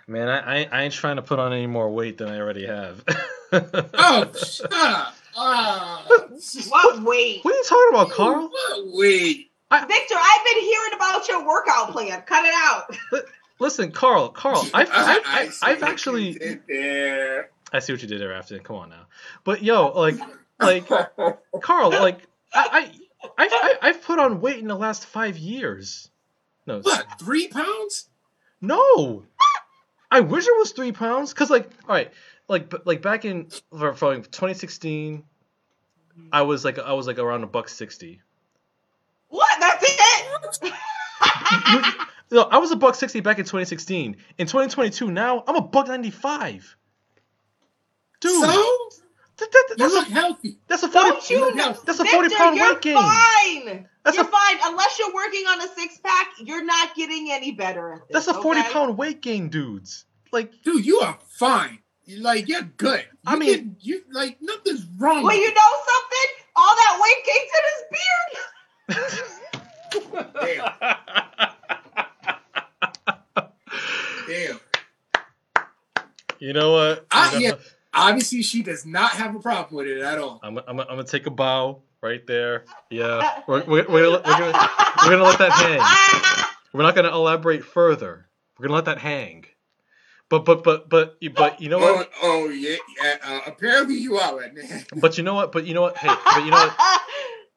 Man, I, I ain't trying to put on any more weight than I already have. Oh, shut up. Uh, what weight? What are you talking about, Carl? What weight? I, Victor, I've been hearing about your workout plan. Cut it out. L- listen, Carl, Carl, I've, I've, I've, I've actually... I see what you did there, Afton. Come on now. But, yo, like, like Carl, like, I, I, I, I've put on weight in the last five years. No, what, three pounds? No, I wish it was three pounds. Cause like, all right, like, like back in from twenty sixteen, I was like, I was like around a buck sixty. What? That's it? you know, I was a buck sixty back in twenty sixteen. In twenty twenty-two, now I'm a buck ninety-five. Dude, so that, that, that's you look a, healthy. That's a forty. Don't you know, that's a forty Victor, pound weight gain. Fine. That's you're a, fine. Unless you're working on a six pack, you're not getting any better at this. That's a forty okay? pound weight gain, dudes. Like, dude, you are fine. Like, you're good. You I mean, can, you like nothing's wrong. Well, you know something? All that weight gain to his beard. Damn. Damn. You know what? You I, know, yeah, obviously, she does not have a problem with it at all. I'm, I'm, I'm gonna take a bow right there. Yeah, we're, we're, we're, we're, gonna, we're gonna let that hang. We're not gonna elaborate further. We're gonna let that hang. But but but but but you know oh, what? Oh yeah, yeah. Uh, apparently you are right now. But you know what? But you know what? Hey, but you know what?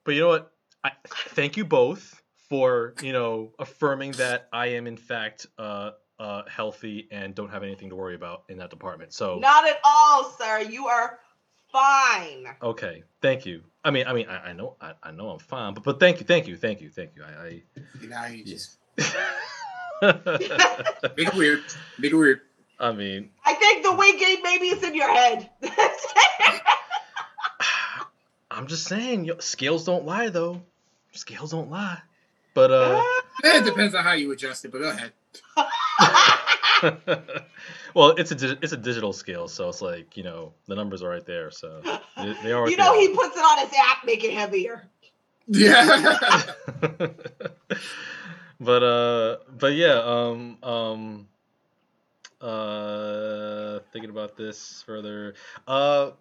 But you know what? I thank you both for you know affirming that I am in fact uh, uh, healthy and don't have anything to worry about in that department. So not at all, sir. You are fine. Okay, thank you. I mean, I mean, I, I know, I, I know, I'm fine. But but thank you, thank you, thank you, thank you. I, I now you just make it weird, make it weird. I mean, I think the weight gain maybe is in your head. I'm just saying, scales don't lie, though. Scales don't lie. But uh, it depends on how you adjust it. But go ahead. Well, it's a it's a digital scale, so it's like you know the numbers are right there. So they, they are. Right you know, there. He puts it on his app, make it heavier. Yeah. but uh, but yeah, um, um. Uh, thinking about this further. Uh,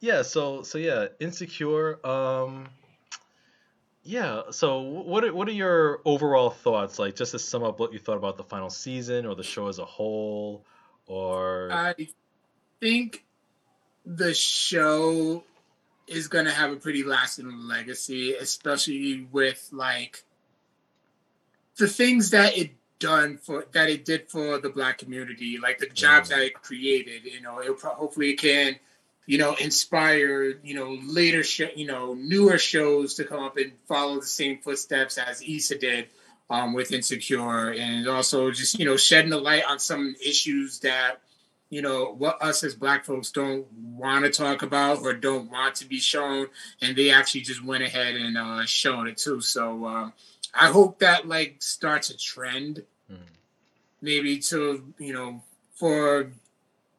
yeah. So so yeah, Insecure. Um, yeah. So what are, what are your overall thoughts? Like, just to sum up what you thought about the final season or the show as a whole, or I think the show is gonna have a pretty lasting legacy, especially with like the things that it. done for that it did for the Black community, like the jobs that it created, you know, it pro- hopefully it can, you know, inspire, you know, later, sh- you know, newer shows to come up and follow the same footsteps as Issa did um, with Insecure, and also just, you know, shedding the light on some issues that, you know, what us as Black folks don't want to talk about or don't want to be shown, and they actually just went ahead and uh, shown it too. So, um, I hope that like starts a trend, mm. maybe to you know for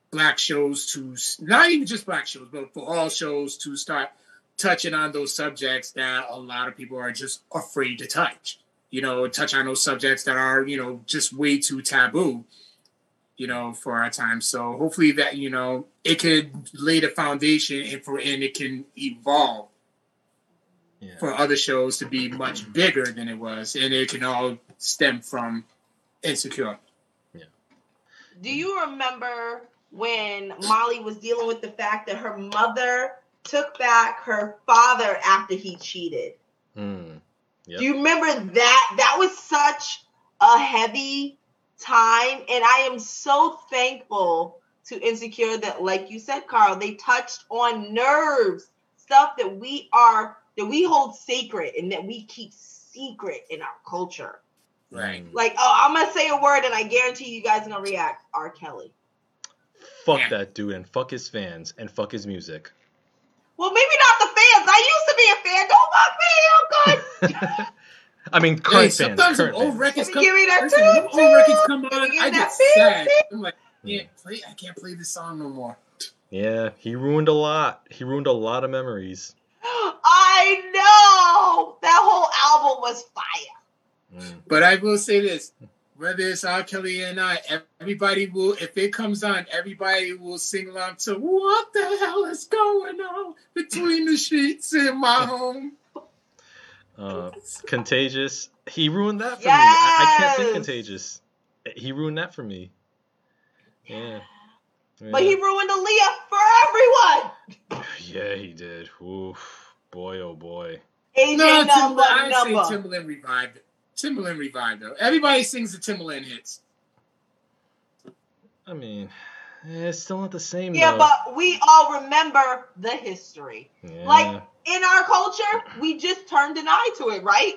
Black shows to not even just Black shows, but for all shows to start touching on those subjects that a lot of people are just afraid to touch. You know, touch on those subjects that are you know just way too taboo. You know, for our time. So hopefully that you know it could lay the foundation and for and it can evolve. Yeah. For other shows to be much bigger than it was, and it can all stem from Insecure. Yeah. Do you remember when Molly was dealing with the fact that her mother took back her father after he cheated? Mm. Yep. Do you remember that? That was such a heavy time, and I am so thankful to Insecure that, like you said, Carl, they touched on nerves, stuff that we are. That we hold sacred and that we keep secret in our culture. Right. Like, oh, I'm going to say a word and I guarantee you guys are going to react. R. Kelly. Fuck yeah. That dude and fuck his fans and fuck his music. Well, maybe not the fans. I used to be a fan. Don't fuck me. I'm good. I mean, current hey, fans. Current old records come, give me that tune, old tune. Records come on. I get sad. Tune. I'm like, yeah, play, I can't play this song no more. Yeah, he ruined a lot. He ruined a lot of memories. I know that whole album was fire. But I will say this: whether it's R. Kelly or not, everybody will. If it comes on, everybody will sing along to "What the hell is going on between the sheets in my home?" Uh, Contagious. He ruined that for yes. me. I, I can't think Contagious. He ruined that for me. Yeah. yeah. But he ruined Aaliyah for everyone. Yeah, he did. Oof. Boy, oh boy. A J no, number, Timbaland, number. I say Timbaland revived it. Timbaland revived, though. Everybody sings the Timbaland hits. I mean, it's still not the same, Yeah, though. But we all remember the history. Yeah. Like, in our culture, we just turned an eye to it, right?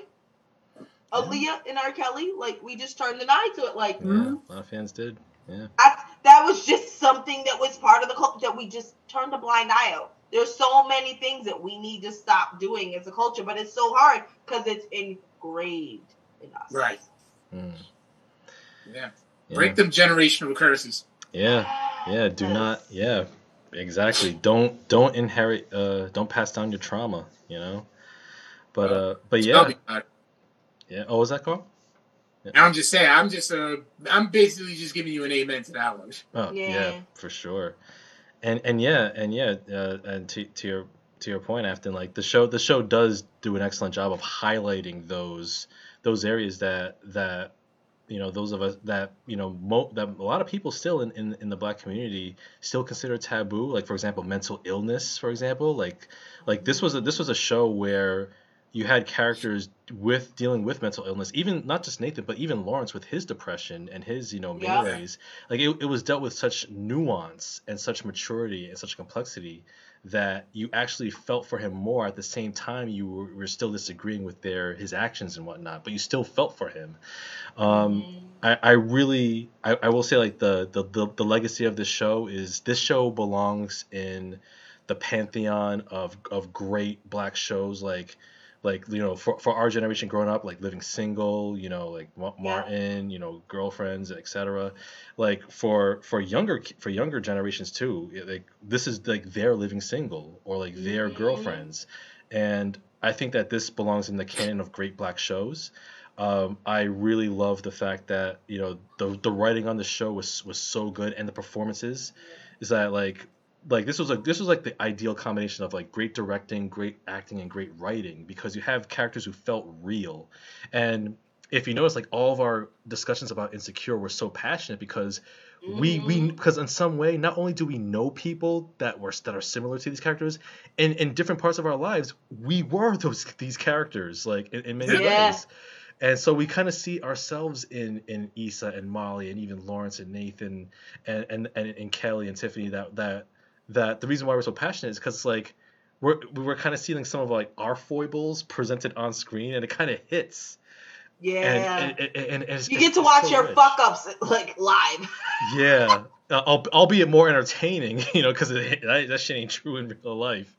Aaliyah and R. Kelly, like, we just turned an eye to it. Like, yeah, mm. a lot of fans did. Yeah, I, that was just something that was part of the culture that we just turned a blind eye out. There's so many things that we need to stop doing as a culture, but it's so hard because it's engraved in us. Right. Mm. Yeah. yeah. Break them generational curses. Yeah. Yeah. Do yes. not. Yeah. Exactly. Don't don't inherit. Uh, don't pass down your trauma. You know. But uh, uh but yeah. Yeah. Oh, is that Carl? Yeah. I'm just saying. I'm just. Uh, I'm basically just giving you an amen to that one. Oh yeah, yeah for sure. And and yeah, and yeah, uh, and to to your to your point, Afton, like the show the show does do an excellent job of highlighting those those areas that that you know those of us that you know mo- that a lot of people still in, in in the Black community still consider taboo. Like for example, mental illness. For example, like like this was a, this was a show where you had characters with dealing with mental illness, even not just Nathan, but even Lawrence with his depression and his, you know, melees. Yeah. Like it, it was dealt with such nuance and such maturity and such complexity that you actually felt for him more. At the same time, you were, were still disagreeing with their his actions and whatnot, but you still felt for him. Um, mm. I, I really, I, I will say, like the, the the the legacy of this show is this show belongs in the pantheon of of great Black shows like. Like, you know, for, for our generation growing up, like Living Single, you know, like Martin, yeah. you know, Girlfriends, et cetera. Like for for younger for younger generations, too, like this is like their Living Single or like their mm-hmm. Girlfriends. And I think that this belongs in the canon of great Black shows. Um, I really love the fact that, you know, the the writing on the show was was so good. And the performances is that like. Like this was like this was like the ideal combination of like great directing, great acting, and great writing, because you have characters who felt real. And if you notice, like all of our discussions about Insecure were so passionate because mm-hmm. we we because in some way not only do we know people that were that are similar to these characters, in in different parts of our lives we were those these characters like in, in many yeah. ways. And so we kind of see ourselves in, in Issa and Molly and even Lawrence and Nathan and and and, and Kelly and Tiffany that that. That the reason why we're so passionate is because like we're we were kind of seeing some of like our foibles presented on screen, and it kind of hits. Yeah. And, and, and, and it's, you get it's, to watch so your rich. fuck ups like live. Yeah, uh, I'll, albeit more entertaining, you know, because that, that shit ain't true in real life.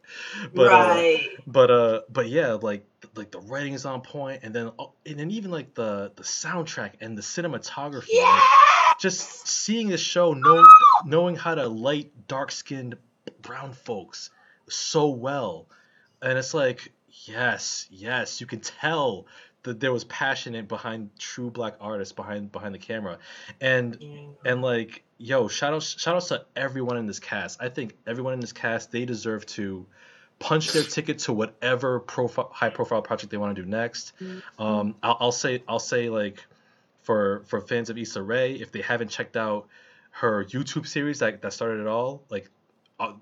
But, right. Uh, but uh, but yeah, like like the writing is on point, and then and then even like the the soundtrack and the cinematography. Yeah. Like, just seeing this show, knowing, knowing how to light dark-skinned brown folks so well. And it's like, yes, yes, you can tell that there was passion behind true Black artists behind behind the camera. And mm. and like, yo, shout out, shout out to everyone in this cast. I think everyone in this cast, they deserve to punch their ticket to whatever profi- high-profile project they want to do next. Mm-hmm. Um, I'll, I'll say, I'll say like... For, for fans of Issa Rae, if they haven't checked out her YouTube series that, that started it all, like uh,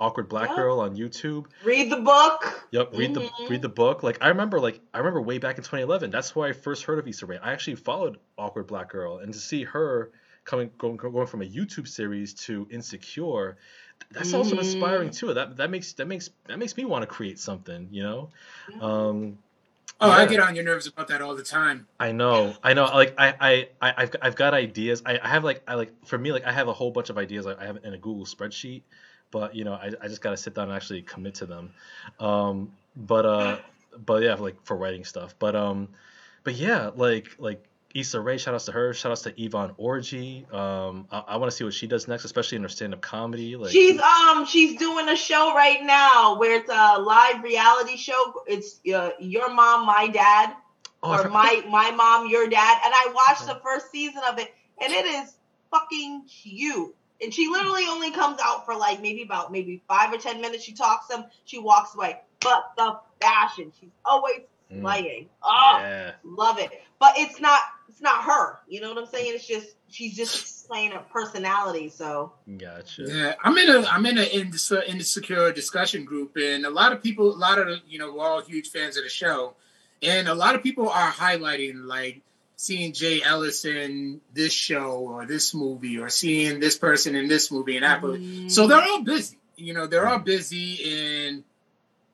Awkward Black yep. Girl on YouTube. Read the book. Yep, read mm-hmm. the read the book. Like I remember, like I remember way back in twenty eleven. That's where I first heard of Issa Rae. I actually followed Awkward Black Girl, and to see her coming going, going from a YouTube series to Insecure, that's mm-hmm. also inspiring too. That that makes that makes that makes me want to create something, you know. Mm-hmm. Um, Oh, yeah. I get on your nerves about that all the time. I know, I know. Like, I, I, I've, I've got ideas. I, I have like, I like for me, like, I have a whole bunch of ideas. Like, I have it in a Google spreadsheet, but you know, I, I just gotta sit down and actually commit to them. Um, but, uh, but yeah, like for writing stuff. But, um, but yeah, like, like Issa Rae. Shout outs to her. Shout outs to Yvonne Orji. Um, I, I want to see what she does next, especially in her stand up comedy. Like, she's um, she's doing a show right now where it's a live reality show. It's uh, Your Mom, My Dad, oh, or my my mom, your dad. And I watched the first season of it, and it is fucking cute. And she literally only comes out for like maybe about maybe five or ten minutes. She talks them, she walks away. But the fashion, she's always slaying. Mm. Oh, yeah. Love it. But it's not. It's not her, you know what I'm saying? It's just she's just playing a personality. So gotcha. Yeah, I'm in a I'm in an Insecure discussion group, and a lot of people, a lot of you know, we're all huge fans of the show, and a lot of people are highlighting like seeing Jay Ellis in this show or this movie, or seeing this person in this movie and that. Mm. So they're all busy, you know, they're all busy, and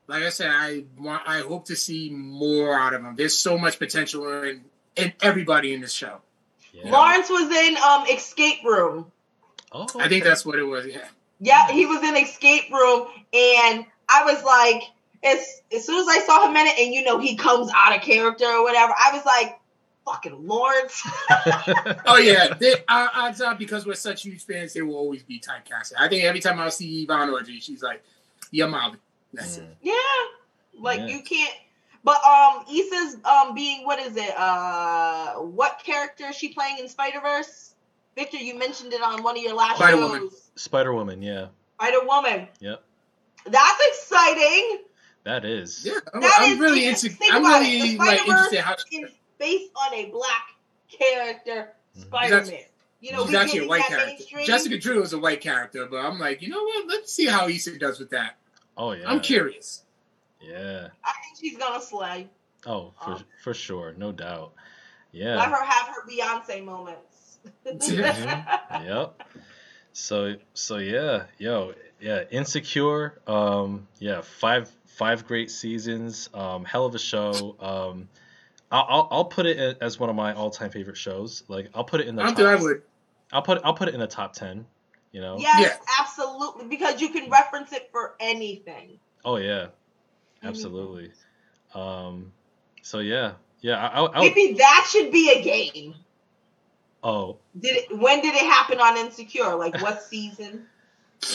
like I said, I want, I hope to see more out of him. There's so much potential in, in everybody in this show. Yeah. Lawrence was in um, Escape Room. Oh, okay. I think that's what it was. Yeah. Yeah, he was in Escape Room, and I was like, as as soon as I saw him in it, and you know he comes out of character or whatever, I was like, fucking Lawrence. Oh yeah, they, I, I thought because we're such huge fans, they will always be typecasted. I think every time I see Yvonne Orji, she's like, "Your mom." That's it. Yeah, like yeah. you can't. But um, Issa's um being what is it? Uh, what character is she playing in Spider-Verse? Victor, you mentioned it on one of your last Spider-Woman. shows. Spider-Woman, yeah. Spider-Woman. Yep. That's exciting. That is. Yeah, I'm, that I'm is really interested. I'm really like interested how she. Based on a black character, Spider-Man. That's, you know, he's actually a white character. Mainstream. Jessica Drew is a white character, but I'm like, you know what? Let's see how Issa does with that. Oh yeah, I'm curious. Yeah, I think she's gonna slay. Oh, for um, for sure, no doubt. Yeah, let her have her Beyonce moments. Mm-hmm. Yep. So so yeah, yo yeah, Insecure. Um, yeah, five five great seasons. Um, hell of a show. Um. I'll I'll put it as one of my all-time favorite shows. Like I'll put it in the. I top, think I would. I'll put I'll put it in the top ten. You know. Yes, yeah. Absolutely, because you can reference it for anything. Oh yeah, absolutely. Mm-hmm. Um, so yeah, yeah. I, I, Maybe I, that should be a game. Oh. Did it, when did it happen on Insecure? Like what season?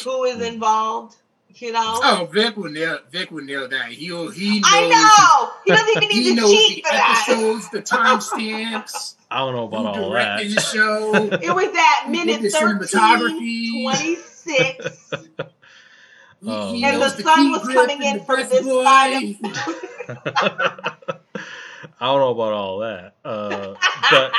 Who is involved? You know? Oh, Vic will nail. Vic will nail that. He'll. He knows. I know. He doesn't even need to cheat for that. He knows the episodes, the timestamps. I don't know about all that. The show. It was at minute thirteen, twenty-six, um, he and the sun was coming in from this side. I don't know about all that, uh, but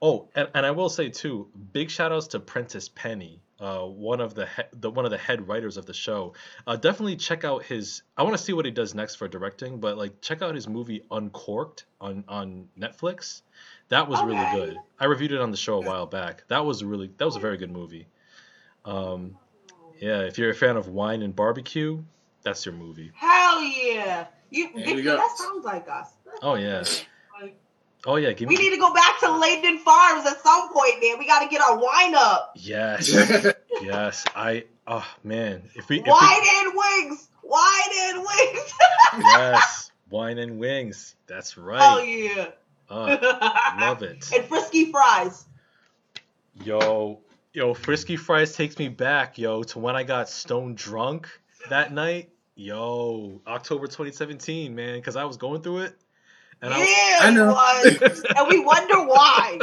oh, and, and I will say too, big shout outs to Prentice Penny. Uh, one of the, he- the one of the head writers of the show. Uh, definitely check out his. I want to see what he does next for directing, but like check out his movie Uncorked on, on Netflix. That was okay. really good. I reviewed it on the show a while back. That was really that was a very good movie. Um, yeah, if you're a fan of wine and barbecue, that's your movie. Hell yeah! You Victor, that sounds like us. That's oh yeah. Like- Oh yeah, give me. We need to go back to Leyden Farms at some point, man. We got to get our wine up. Yes, yes. I oh man, if we if wine we... and wings, wine and wings. Yes, wine and wings. That's right. Hell yeah, uh, love it. And frisky fries. Yo, yo, frisky fries takes me back, yo, to when I got stone drunk that night, yo, October twenty seventeen, man, because I was going through it. And yeah, I, I know. It was. And we wonder why.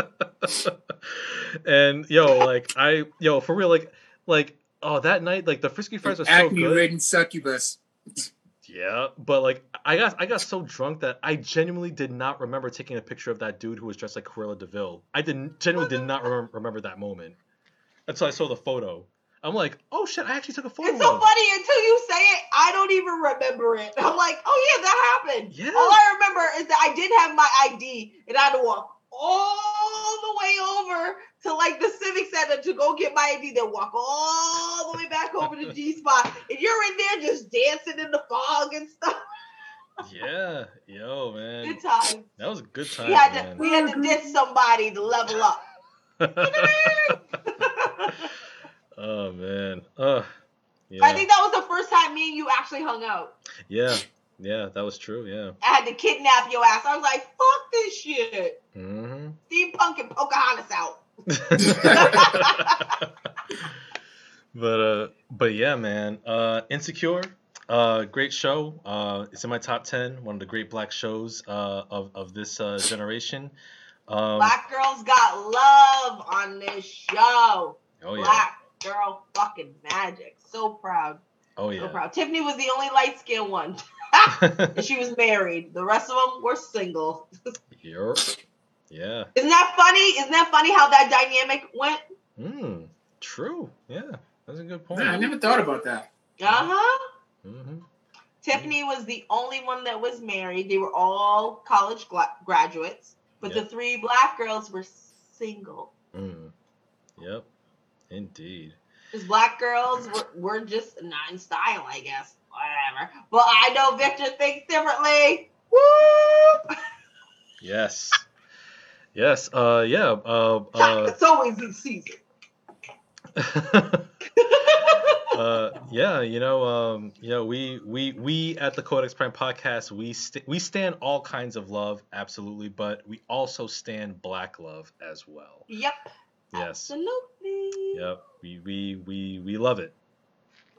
And yo, like I, yo, for real, like, like, oh, that night, like the frisky fries were so good. Acne-ridden succubus. Yeah, but like, I got, I got so drunk that I genuinely did not remember taking a picture of that dude who was dressed like Cruella DeVille. I didn't genuinely did not remember, remember that moment until I saw the photo. I'm like, oh shit, I actually took a photo. It's so funny until you say it, I don't even remember it. I'm like, oh yeah, that happened. Yeah. All I remember is that I did have my I D and I had to walk all the way over to like the Civic Center to go get my I D, then walk all the way back over to G Spot. And you're in there just dancing in the fog and stuff. Yeah, yo, man. Good time. That was a good time. We had man. to we had to ditch somebody to level up. Oh man, uh, yeah. I think that was the first time me and you actually hung out. Yeah, yeah, that was true. Yeah, I had to kidnap your ass. I was like, "Fuck this shit." Mm-hmm. Steampunk and Pocahontas out. But uh, but yeah, man. Uh, Insecure, uh, great show. Uh, it's in my top ten. One of the great black shows uh, of of this uh, generation. Um, black girls got love on this show. Oh yeah. Black girl fucking magic. So proud. Oh, yeah. So proud. Tiffany was the only light-skinned one. And she was married. The rest of them were single. Yep. Yeah. Isn't that funny? Isn't that funny how that dynamic went? Hmm. True. Yeah. That's a good point. Yeah, I never thought about that. Uh-huh. Mm-hmm. Tiffany was the only one that was married. They were all college gla- graduates. But yep. The three black girls were single. Mm. Yep. Indeed. Because black girls were, were just not in style, I guess. whatever. Well, I know Victor thinks differently. Whoop! Yes. Yes. Uh, yeah. Uh, uh, it's always in season. uh, yeah, you know, um, you know, we we we at the Codex Prime podcast, we st- we stand all kinds of love, absolutely, but we also stand Black love as well. Yep. Yes. Absolutely. Yep. We we we we love it.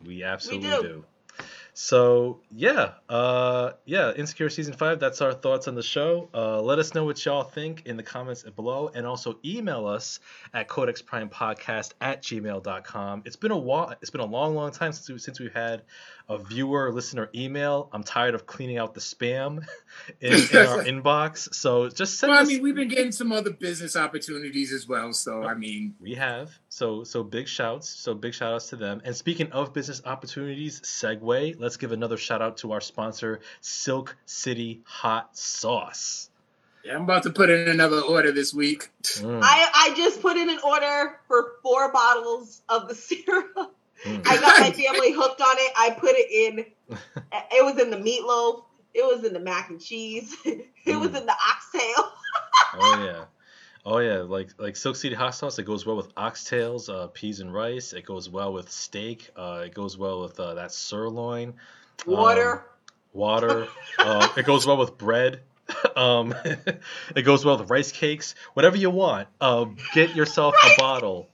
We absolutely we do. do. So yeah, uh, yeah, Insecure season five. That's our thoughts on the show. Uh, let us know what y'all think in the comments below, and also email us at codex prime podcast at gmail dot com. It's been a while. It's been a long, long time since we, since we've had a viewer listener email. I'm tired of cleaning out the spam in, in our inbox. So just send. Well, us... I mean, we've been getting some other business opportunities as well. So oh, I mean, we have. So so big shouts. So big shout outs to them. And speaking of business opportunities, segue. Let's give another shout out to our sponsor, Silk City Hot Sauce. Yeah, I'm about to put in another order this week. Mm. I, I just put in an order for four bottles of the syrup. Mm. I got my family hooked on it. I put it in. It was in the meatloaf. It was in the mac and cheese. It mm. was in the oxtail. Oh, yeah. Oh, yeah, like like Silk City Hot Sauce, it goes well with oxtails, uh, peas and rice. It goes well with steak. Uh, it goes well with uh, that sirloin. Water. Um, water. uh, it goes well with bread. um, it goes well with rice cakes. Whatever you want, uh, get yourself a bottle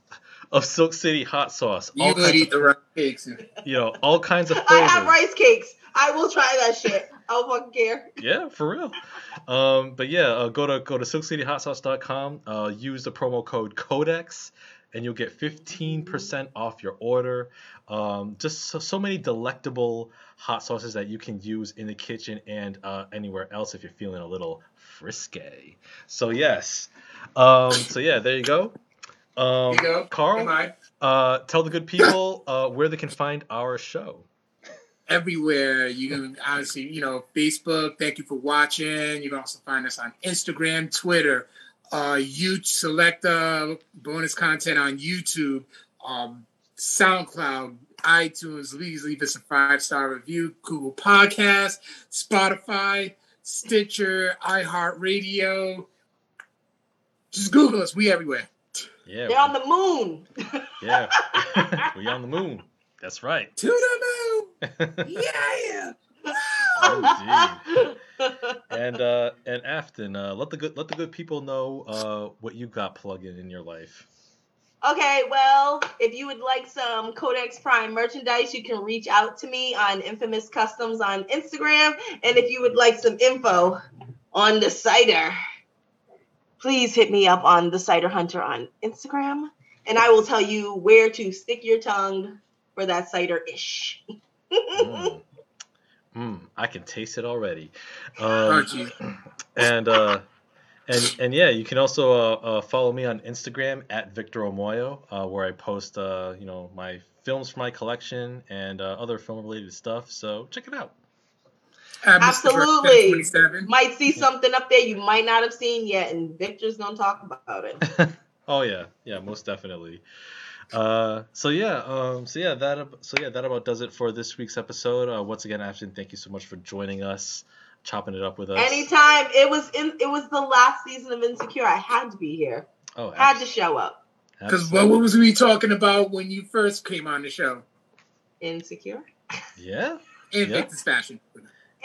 of Silk City Hot Sauce. You would eat the rice cakes. You know, all kinds of flavors. I have rice cakes. I will try that shit. I don't fucking care. Yeah, for real. Um, but yeah, uh, go to go to silk city hot sauce dot com. Uh, use the promo code Codex, and you'll get fifteen percent off your order. Um, just so, so many delectable hot sauces that you can use in the kitchen and uh, anywhere else if you're feeling a little frisky. So yes. Um, so yeah, there you go. Um, there you go. Carl, uh, tell the good people uh, where they can find our show. Everywhere. You can honestly, you know, Facebook, thank you for watching. You can also find us on Instagram, Twitter, uh, you select uh, bonus content on YouTube, um, SoundCloud, iTunes. Please leave us a five-star review, Google Podcasts, Spotify, Stitcher, iHeartRadio. Just Google us. We everywhere. Yeah. They're on the moon. Yeah. We on the moon. That's right. To the moon! Yeah! Oh, gee. And uh, and Afton, uh, let the good let the good people know uh, what you got plugged in in your life. Okay, well, if you would like some Codex Prime merchandise, you can reach out to me on Infamous Customs on Instagram. And if you would like some info on the cider, please hit me up on the Cider Hunter on Instagram, and I will tell you where to stick your tongue. For that cider-ish. mm. Mm, I can taste it already. Um, and uh, and and yeah, you can also uh, uh, follow me on Instagram at Victor Omoyo, uh, where I post uh, you know my films from my collection and uh, other film-related stuff. So check it out. Absolutely. Might see something up there you might not have seen yet, and Victor's gonna talk about it. Oh yeah, yeah, most definitely. Uh, so yeah, um, so yeah, that, so yeah, that about does it for this week's episode. Uh, once again, Ashton, thank you so much for joining us, chopping it up with us. Anytime. It was in, it was the last season of Insecure. I had to be here. Oh, had absolutely. to show up. Because what was we talking about when you first came on the show? Insecure. Yeah. And yeah. Victor's fashion.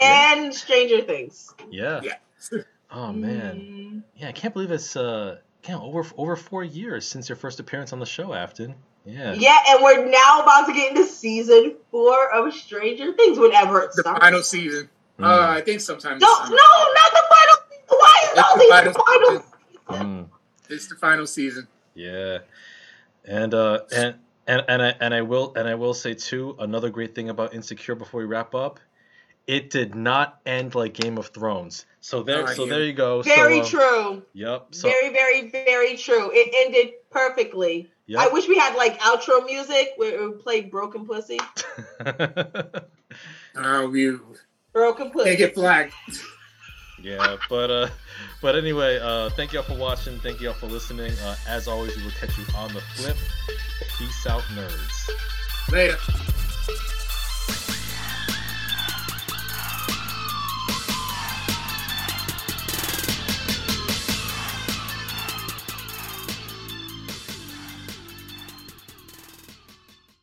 And yeah. Stranger Things. Yeah. Yeah. Oh man. Mm. Yeah, I can't believe it's uh. Yeah, over over four years since your first appearance on the show, Afton. Yeah. Yeah, and we're now about to get into season four of Stranger Things. Whenever it's the starts. Final season, mm. uh, I think sometimes. No, no, not the final. Why is all these final? final season? Mm. It's the final season. Yeah, and uh, and and and I and I will and I will say too, another great thing about Insecure before we wrap up. It did not end like Game of Thrones. So there right, so yeah. there you go. Very so, um, true. Yep. So. Very, very, very true. It ended perfectly. Yep. I wish we had like outro music where we played Broken Pussy. Oh, you. Broken Pussy. Take it black. Yeah, but uh, but anyway, uh, thank y'all for watching. Thank y'all for listening. Uh, as always, we will catch you on the flip. Peace out, nerds. Later.